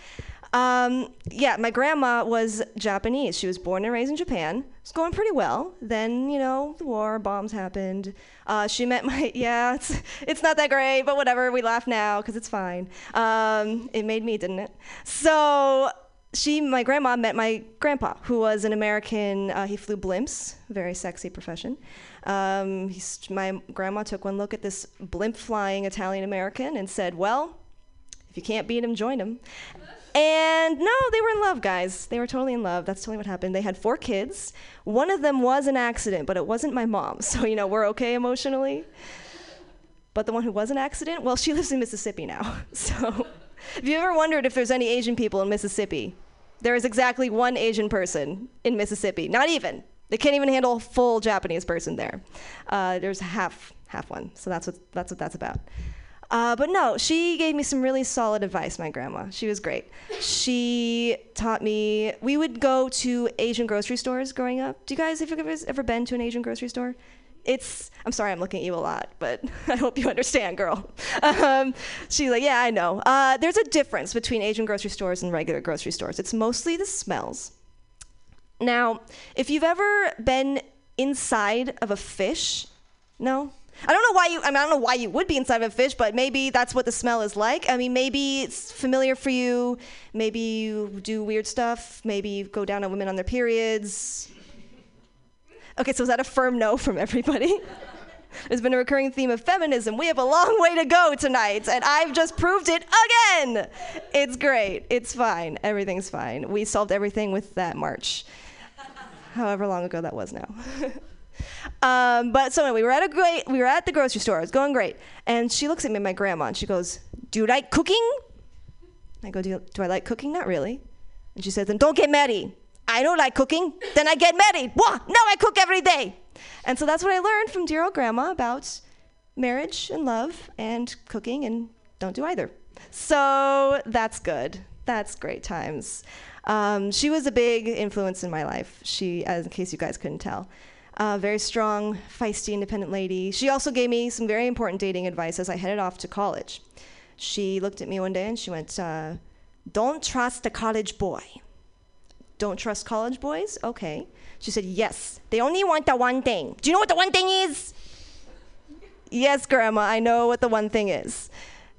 Um, yeah, my grandma was Japanese. She was born and raised in Japan. It was going pretty well. Then, you know, the war, bombs happened. Uh, she met my, yeah, it's, it's not that great, but whatever, we laugh now, because it's fine. Um, it made me, didn't it? So, she, my grandma met my grandpa, who was an American. Uh, he flew blimps, very sexy profession. Um, he's, my grandma took one look at this blimp-flying Italian-American and said, well, if you can't beat him, join him. And no, they were in love, guys. They were totally in love. That's totally what happened. They had four kids. One of them was an accident, but it wasn't my mom. So, you know, we're okay emotionally. But the one who was an accident, well, she lives in Mississippi now. So Have you ever wondered if there's any Asian people in Mississippi? There is exactly one Asian person in Mississippi. Not even. They can't even handle a full Japanese person there. Uh, there's half, half one. So that's what that's what that's about. Uh, but no, she gave me some really solid advice, my grandma. She was great. She taught me, we would go to Asian grocery stores growing up. Do you guys, have you guys ever been to an Asian grocery store? It's, I'm sorry I'm looking at you a lot, but I hope you understand, girl. Um, she's like, yeah, I know. Uh, there's a difference between Asian grocery stores and regular grocery stores. It's mostly the smells. Now, if you've ever been inside of a fish, no? I don't know why you, I mean, I don't know why you would be inside of a fish, but maybe that's what the smell is like. I mean, maybe it's familiar for you. Maybe you do weird stuff. Maybe you go down on women on their periods. Okay, so is that a firm no from everybody? There's been a recurring theme of feminism. We have a long way to go tonight, and I've just proved it again. It's great. It's fine. Everything's fine. We solved everything with that march. However long ago that was now. Um, but so anyway, we were at a great, we were at the grocery store. It was going great, and she looks at me, my grandma, and she goes, "Do you like cooking?" I go, "Do you, do I like cooking? Not really." And she says, "Then don't get married." I don't like cooking. Then I get married. What? No, I cook every day. And so that's what I learned from dear old grandma about marriage and love and cooking, and don't do either. So that's good. That's great times. Um, she was a big influence in my life. She, in case you guys couldn't tell. Uh, very strong, feisty, independent lady. She also gave me some very important dating advice as I headed off to college. She looked at me one day and she went, uh, "Don't trust a college boy." Don't trust college boys? Okay. She said, "Yes, they only want the one thing. Do you know what the one thing is?" Yes, Grandma, I know what the one thing is.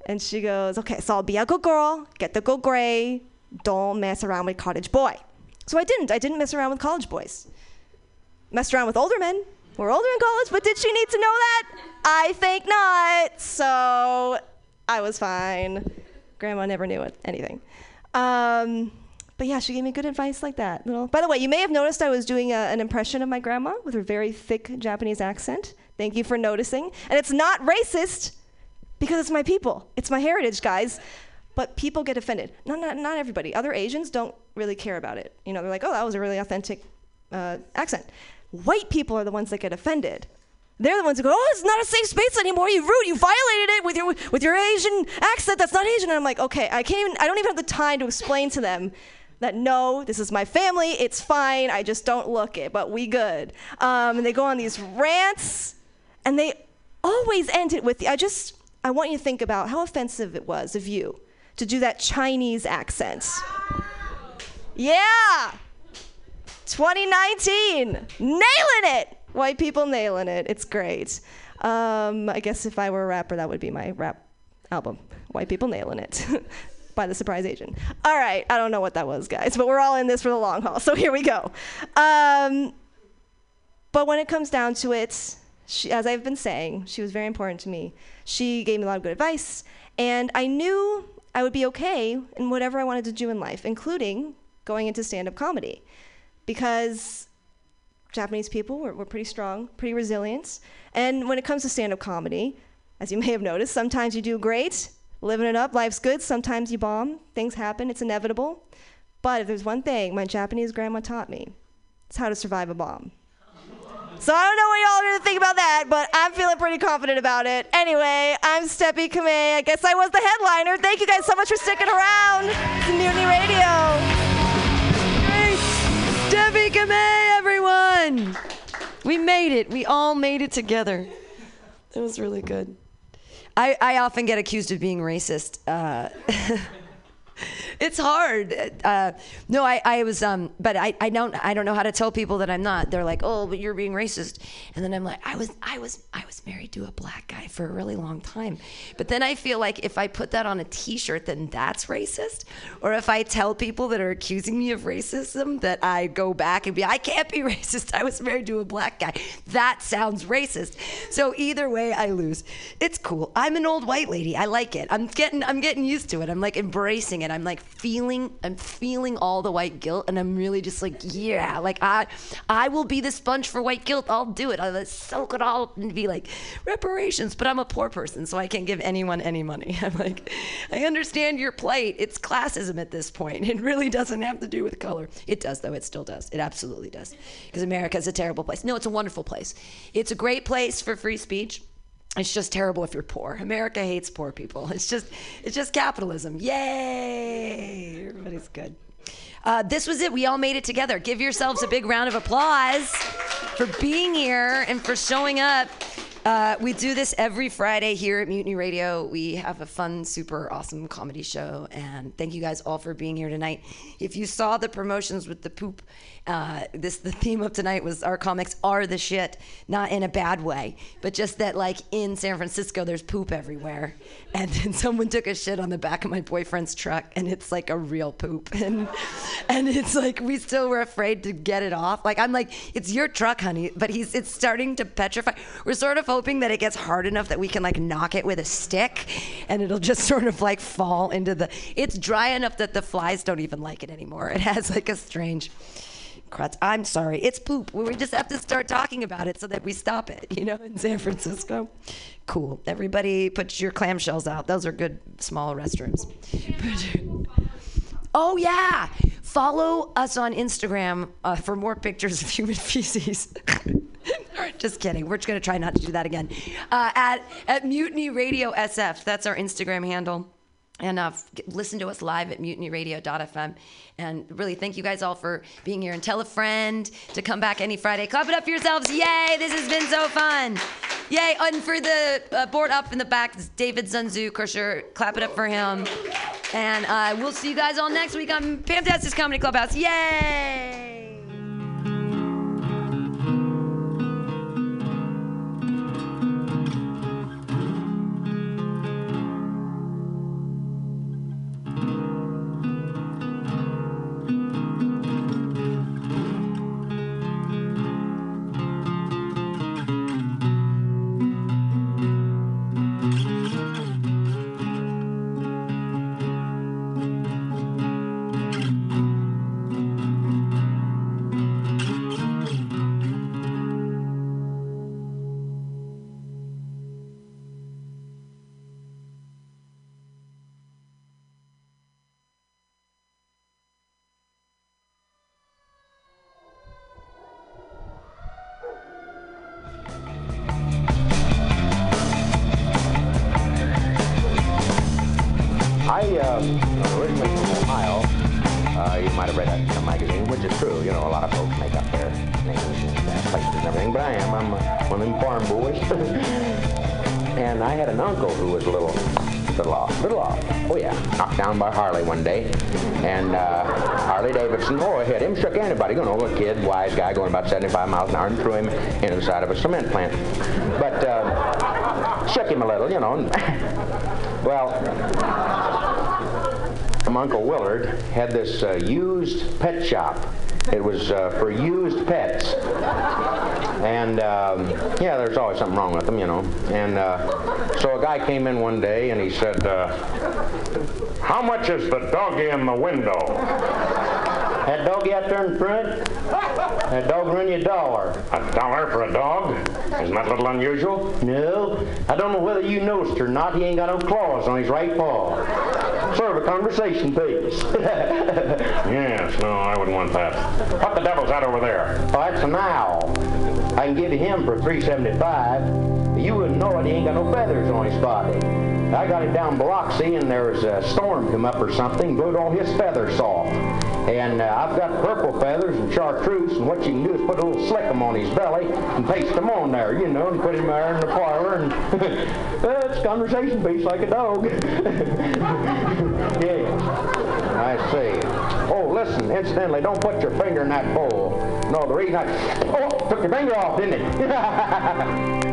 And she goes, "Okay, so I'll be a good girl, get the good grade, don't mess around with college boy." So I didn't. I didn't mess around with college boys. Messed around with older men. We're older in college, but did she need to know that? I think not. So I was fine. Grandma never knew it, anything. Um, but yeah, she gave me good advice like that. Little. By the way, you may have noticed I was doing a, an impression of my grandma with her very thick Japanese accent. Thank you for noticing. And it's not racist because it's my people. It's my heritage, guys. But people get offended. Not, not, not everybody. Other Asians don't really care about it. You know, they're like, "Oh, that was a really authentic uh, accent." White people are the ones that get offended. They're the ones who go, "Oh, it's not a safe space anymore. You rude. You violated it with your with your Asian accent. That's not Asian." And I'm like, okay, I can't even. I don't even have the time to explain to them that no, this is my family. It's fine. I just don't look it, but we good. Um, and they go on these rants, and they always end it with, "I just I want you to think about how offensive it was of you to do that Chinese accent." Yeah. twenty nineteen, nailing it! White people nailing it, it's great. Um, I guess if I were a rapper, that would be my rap album. White people nailing it, by the surprise agent. All right, I don't know what that was, guys, but we're all in this for the long haul, so here we go. Um, but when it comes down to it, she, as I've been saying, she was very important to me. She gave me a lot of good advice, and I knew I would be okay in whatever I wanted to do in life, including going into stand-up comedy. Because Japanese people were, were pretty strong, pretty resilient. And when it comes to stand-up comedy, as you may have noticed, sometimes you do great, living it up, life's good. Sometimes you bomb, things happen, it's inevitable. But if there's one thing my Japanese grandma taught me, it's how to survive a bomb. So I don't know what y'all are going to think about that, but I'm feeling pretty confident about it. Anyway, I'm Steffi Kamei. I guess I was the headliner. Thank you guys so much for sticking around to Mutiny Radio. Steffi Kamei, everyone! We made it. We all made it together. It was really good. I, I often get accused of being racist. Uh, it's hard. Uh, no, I, I was, um, but I, I don't I don't know how to tell people that I'm not. They're like, "Oh, but you're being racist," and then I'm like, I was I was I was married to a black guy for a really long time, but then I feel like if I put that on a T-shirt, then that's racist. Or if I tell people that are accusing me of racism that I go back and be, I can't be racist. I was married to a black guy. That sounds racist. So either way, I lose. It's cool. I'm an old white lady. I like it. I'm getting I'm getting used to it. I'm like embracing it. I'm like feeling, I'm feeling all the white guilt, and I'm really just like, yeah, like I, I will be the sponge for white guilt. I'll do it. I'll soak it all up and be like, reparations. But I'm a poor person, so I can't give anyone any money. I'm like, I understand your plight. It's classism at this point. It really doesn't have to do with color. It does, though. It still does. It absolutely does. Because America is a terrible place. No, it's a wonderful place. It's a great place for free speech. It's just terrible if you're poor. America hates poor people. It's just, it's just capitalism. Yay! Everybody's good. Uh, this was it. We all made it together. Give yourselves a big round of applause for being here and for showing up. Uh, we do this every Friday here at Mutiny Radio. We have a fun, super awesome comedy show, and thank you guys all for being here tonight. If you saw the promotions with the poop, uh, this the theme of tonight was our comics are the shit, not in a bad way, but just that like in San Francisco there's poop everywhere, and then someone took a shit on the back of my boyfriend's truck, and it's like a real poop, and and it's like we still were afraid to get it off. Like I'm like, it's your truck, honey, but he's it's starting to petrify. We're sort of hoping that it gets hard enough that we can like knock it with a stick and it'll just sort of like fall into the, it's dry enough that the flies don't even like it anymore. It has like a strange crutch. I'm sorry, it's poop. We just have to start talking about it so that we stop it, you know, in San Francisco. Cool, everybody put your clamshells out. Those are good small restrooms. Oh yeah, follow us on Instagram uh, for more pictures of human feces. Just kidding. We're just going to try not to do that again. Uh, at at Mutiny Radio S F, that's our Instagram handle. And uh, listen to us live at mutiny radio dot f m. And really, thank you guys all for being here. And tell a friend to come back any Friday. Clap it up for yourselves. Yay, this has been so fun. Yay, and for the uh, board up in the back, it's David Zunzu Kersher. Clap it up for him. And uh, we'll see you guys all next week on Fantastic Comedy Clubhouse. Yay. Out of a cement plant, but uh, shook him a little, you know. Well, my Uncle Willard had this uh, used pet shop. It was uh, for used pets, and um, yeah, there's always something wrong with them, you know. And uh, so a guy came in one day and he said, uh, "How much is the doggy in the window?" That doggy out there in front. That dog run you a dollar. A dollar for a dog? Isn't that a little unusual? No. I don't know whether you noticed or not. He ain't got no claws on his right paw. Sort of a conversation piece. Yes, no, I wouldn't want that. What the devil's that over there? Oh, that's an owl. I can give you him for three seventy-five. You wouldn't know it. He ain't got no feathers on his body. I got it down Biloxi, and there was a storm come up or something, blew all his feathers off. And uh, I've got purple feathers and chartreuse, and what you can do is put a little slickum on his belly and paste them on there, you know, and put him there in the parlor, and uh, it's a conversation piece like a dog. Yeah, I see. Oh, listen, incidentally, don't put your finger in that bowl. No, the reason I... Oh, took your finger off, didn't it?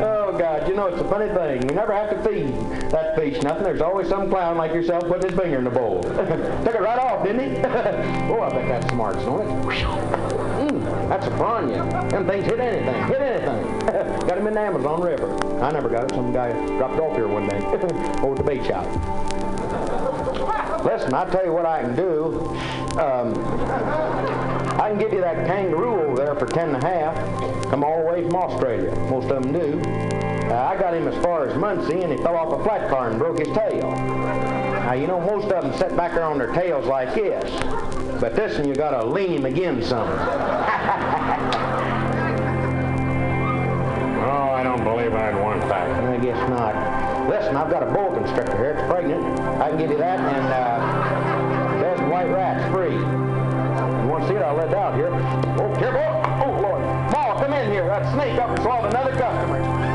Oh, God, you know, it's a funny thing. We never have to feed that fish nothing. There's always some clown like yourself putting his finger in the bowl. Took it right off, didn't he? Oh, I bet that's smart, don't it? Mm, that's a prawn, yeah. Them things hit anything, hit anything. Got him in the Amazon River. I never got it. Some guy dropped off here one day over at the bait shop. Listen, I'll tell you what I can do. Um, I can get you that kangaroo over there for ten and a half. Come all the way from Australia. Most of them do. Uh, I got him as far as Muncie, and he fell off a flat car and broke his tail. Now, you know, most of them sit back there on their tails like this. But this one, you got to lean him again some. Oh, I don't believe I'd want that. I guess not. Listen, I've got a boa constrictor here. It's pregnant. I can give you that, and uh, there's white rats free. You want to see it? I'll let it out here. Oh, here, oh, oh, Lord. Paul, come in here. That snake up and swallowed another customer.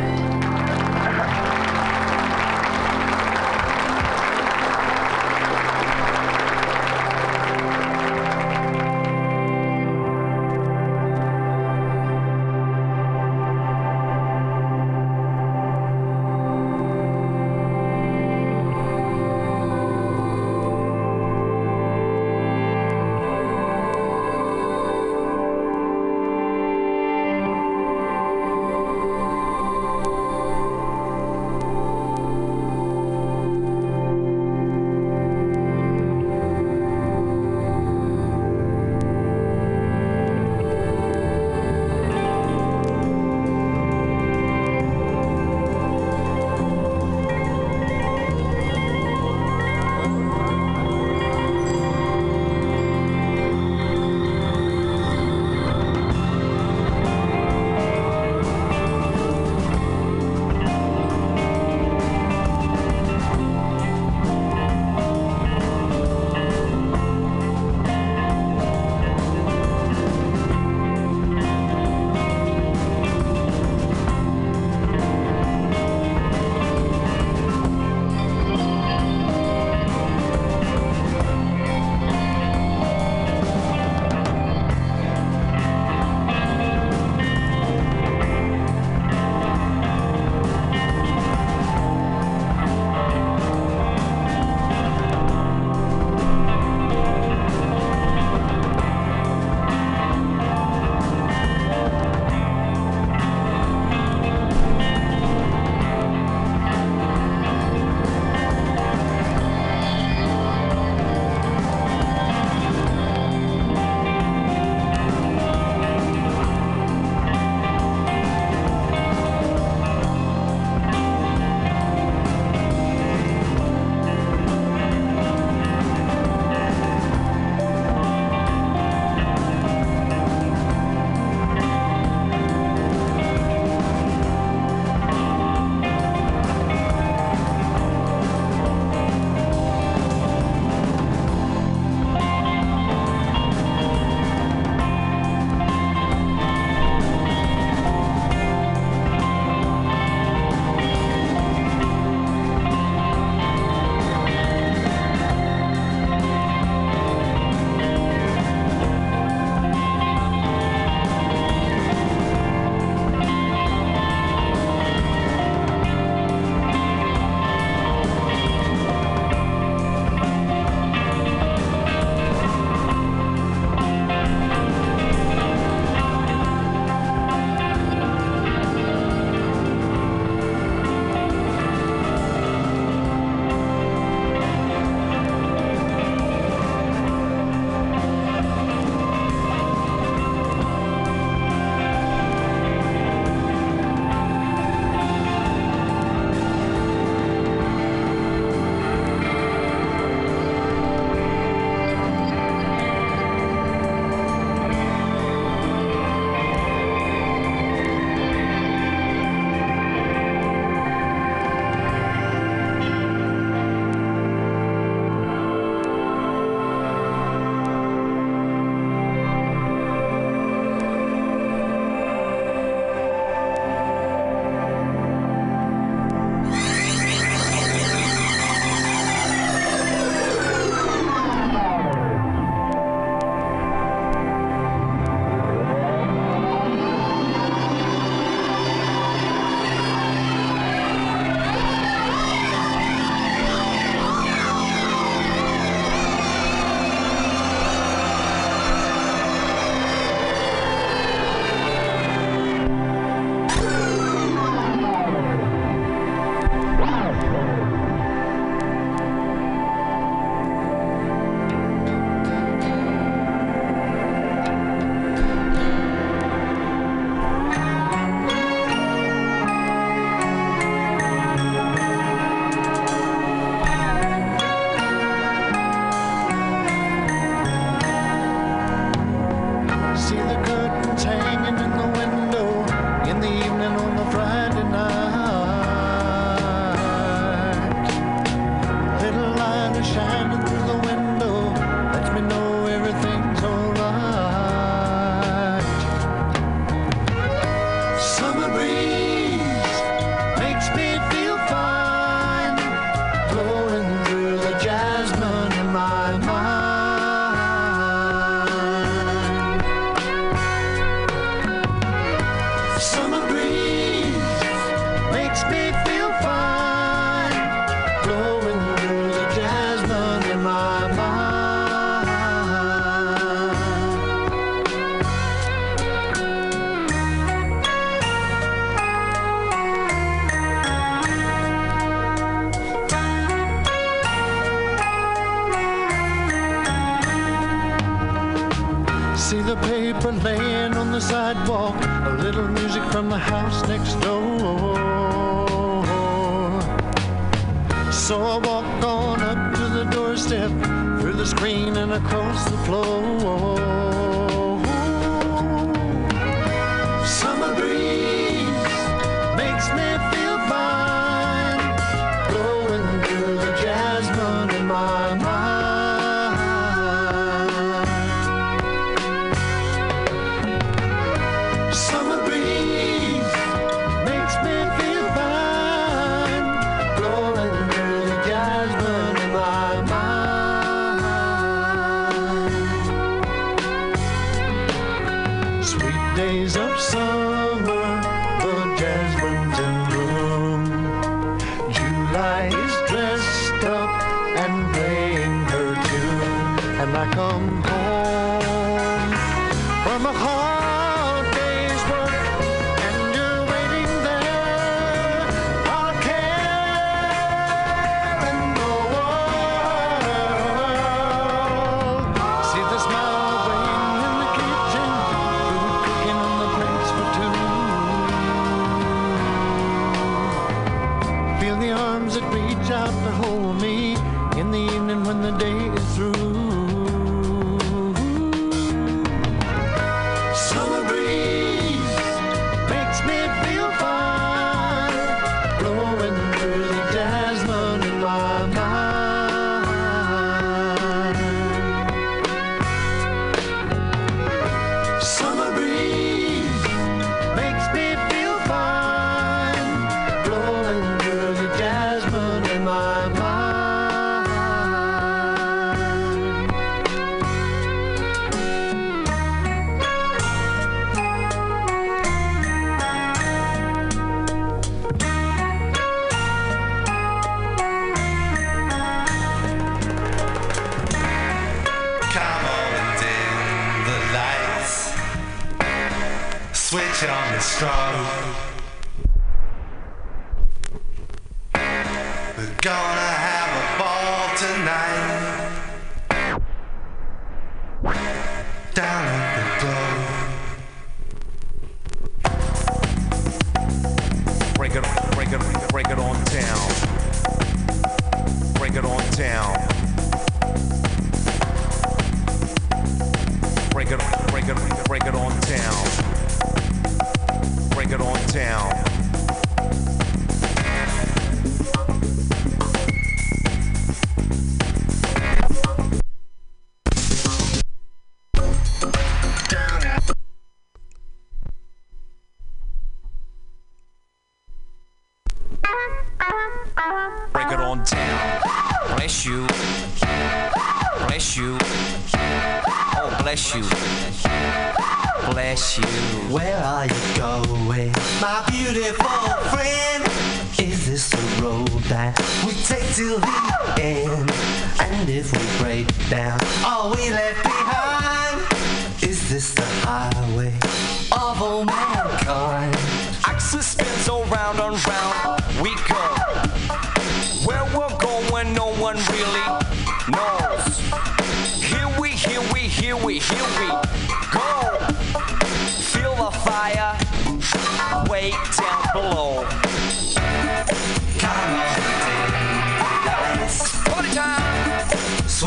see the curtains hanging in the window in the evening on the Friday night. Little light is shining through the window, lets me know everything's alright. Summer breeze makes me feel fine, blowing through the jasmine in my mind. Laying on the sidewalk, a little music from the house next door. So I walk on up to the doorstep, through the screen and across the floor. Summer breeze makes me feel fine, blowing through the jasmine in my mind. Switch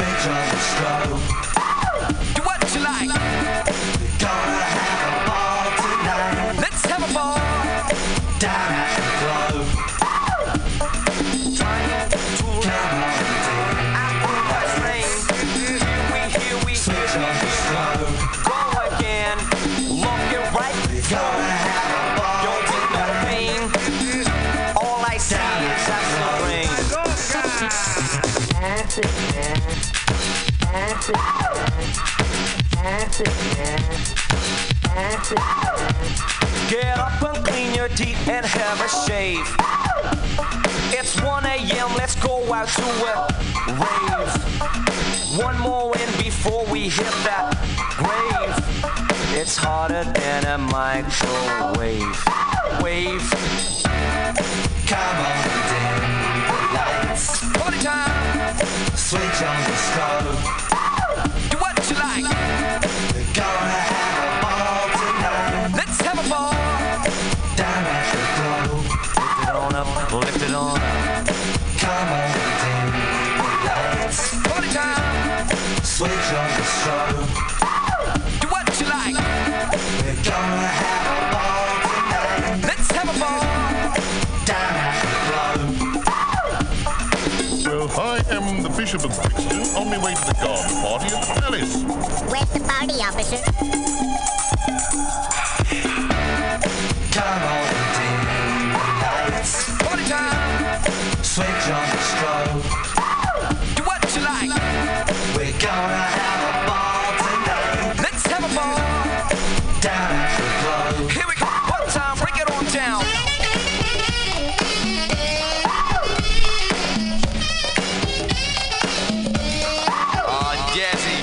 on the strobe. Do what you like. Go. Get up and clean your teeth and have a shave. It's one a m, let's go out to a rave. One more in before we hit that grave. It's hotter than a microwave. Wave. Come on, lights. Party time. Switch on the stove. Do what you like. We're gonna have a ball tonight. Let's have a ball. Down at the globe. Lift it on up, lift it on up. Come on, dim the lights. Party time. Switch on the stove. Do what you like. We're gonna have a ball tonight. Let's have a ball. Down at the globe. Well, I am the Bishop of Brixton on my way to the garden party at the palace. Where's the party, officer? Come on, dim the lights. Party time. Switch on the strobe. Do what you like. We're gonna have a ball tonight. Let's have a ball. Down at the globe. Here we go. One time, break it on down. Oh, Jesse.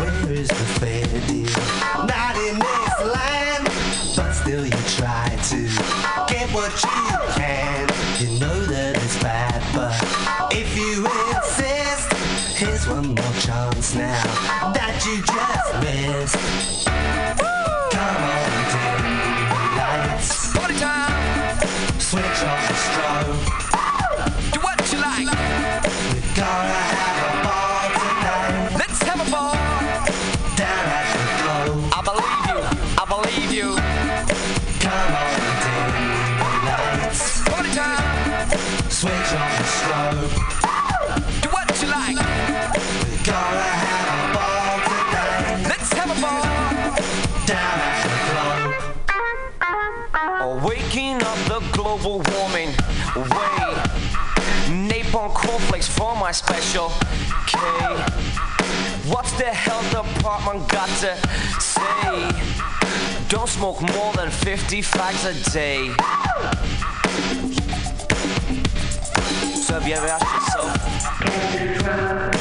Where is the fair deal? Not in this land, but still you try to get what you can. You know that it's bad, but if you insist, here's one more chance now that you just missed. Come on, dim the lights. Party time. Switch on the strobe. Do what you like. We're gonna have a ball tonight. Let's have a ball. Down at the globe. I believe you. I believe you. Come on, dim the lights. Party time. Switch on the strobe. Do what you like. We're gonna have a ball tonight. Let's have a ball. Down at the globe. Oh, waking up the global warming way. Napalm cornflakes for my special K. What's the health department got to say? Don't smoke more than fifty fags a day. So have you ever asked yourself, Can you travel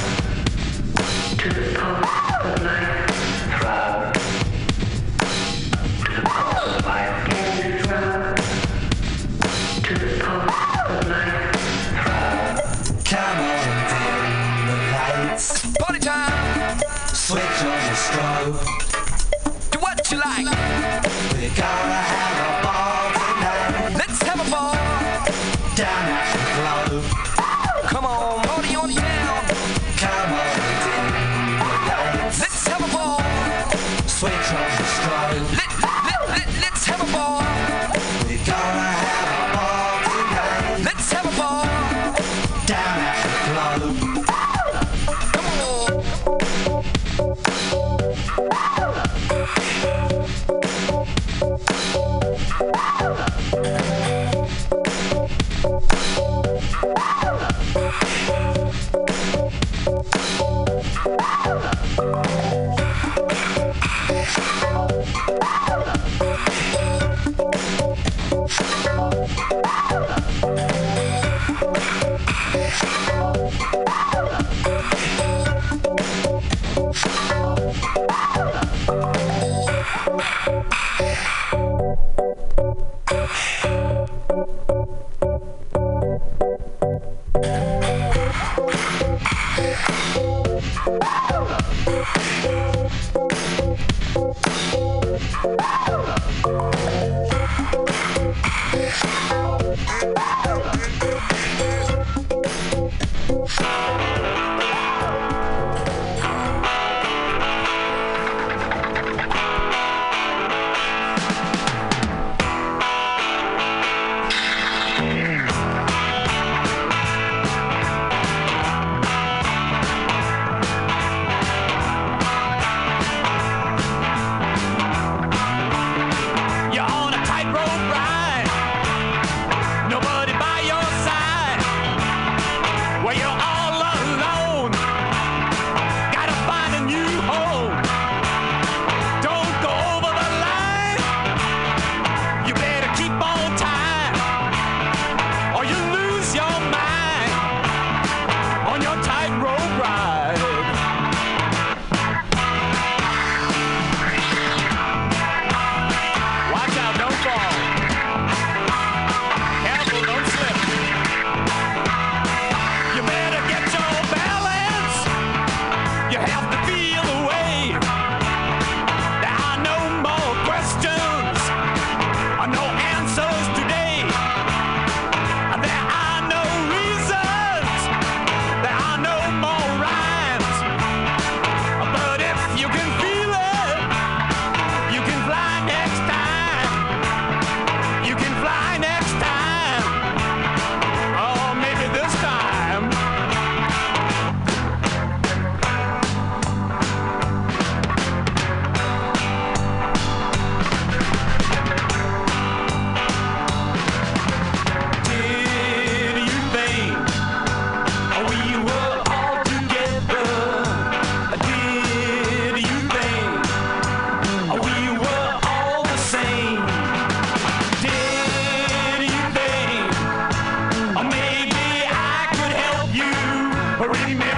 to the pulse of life? Travel to the pulse of life. Can you travel to the pulse of life? Travel. Come on, dim the lights. Party time. Switch on the strobe. Do what you like. We're gonna have a ball tonight. Let's have a ball. Down at the globe. Come on, party on down. Come on, dim the lights. Let's have a ball. Switch on the strobe. Let, let, let, let's have a ball. We're gonna have a ball tonight. Let's have a ball. Down at the globe. Come on. Kareem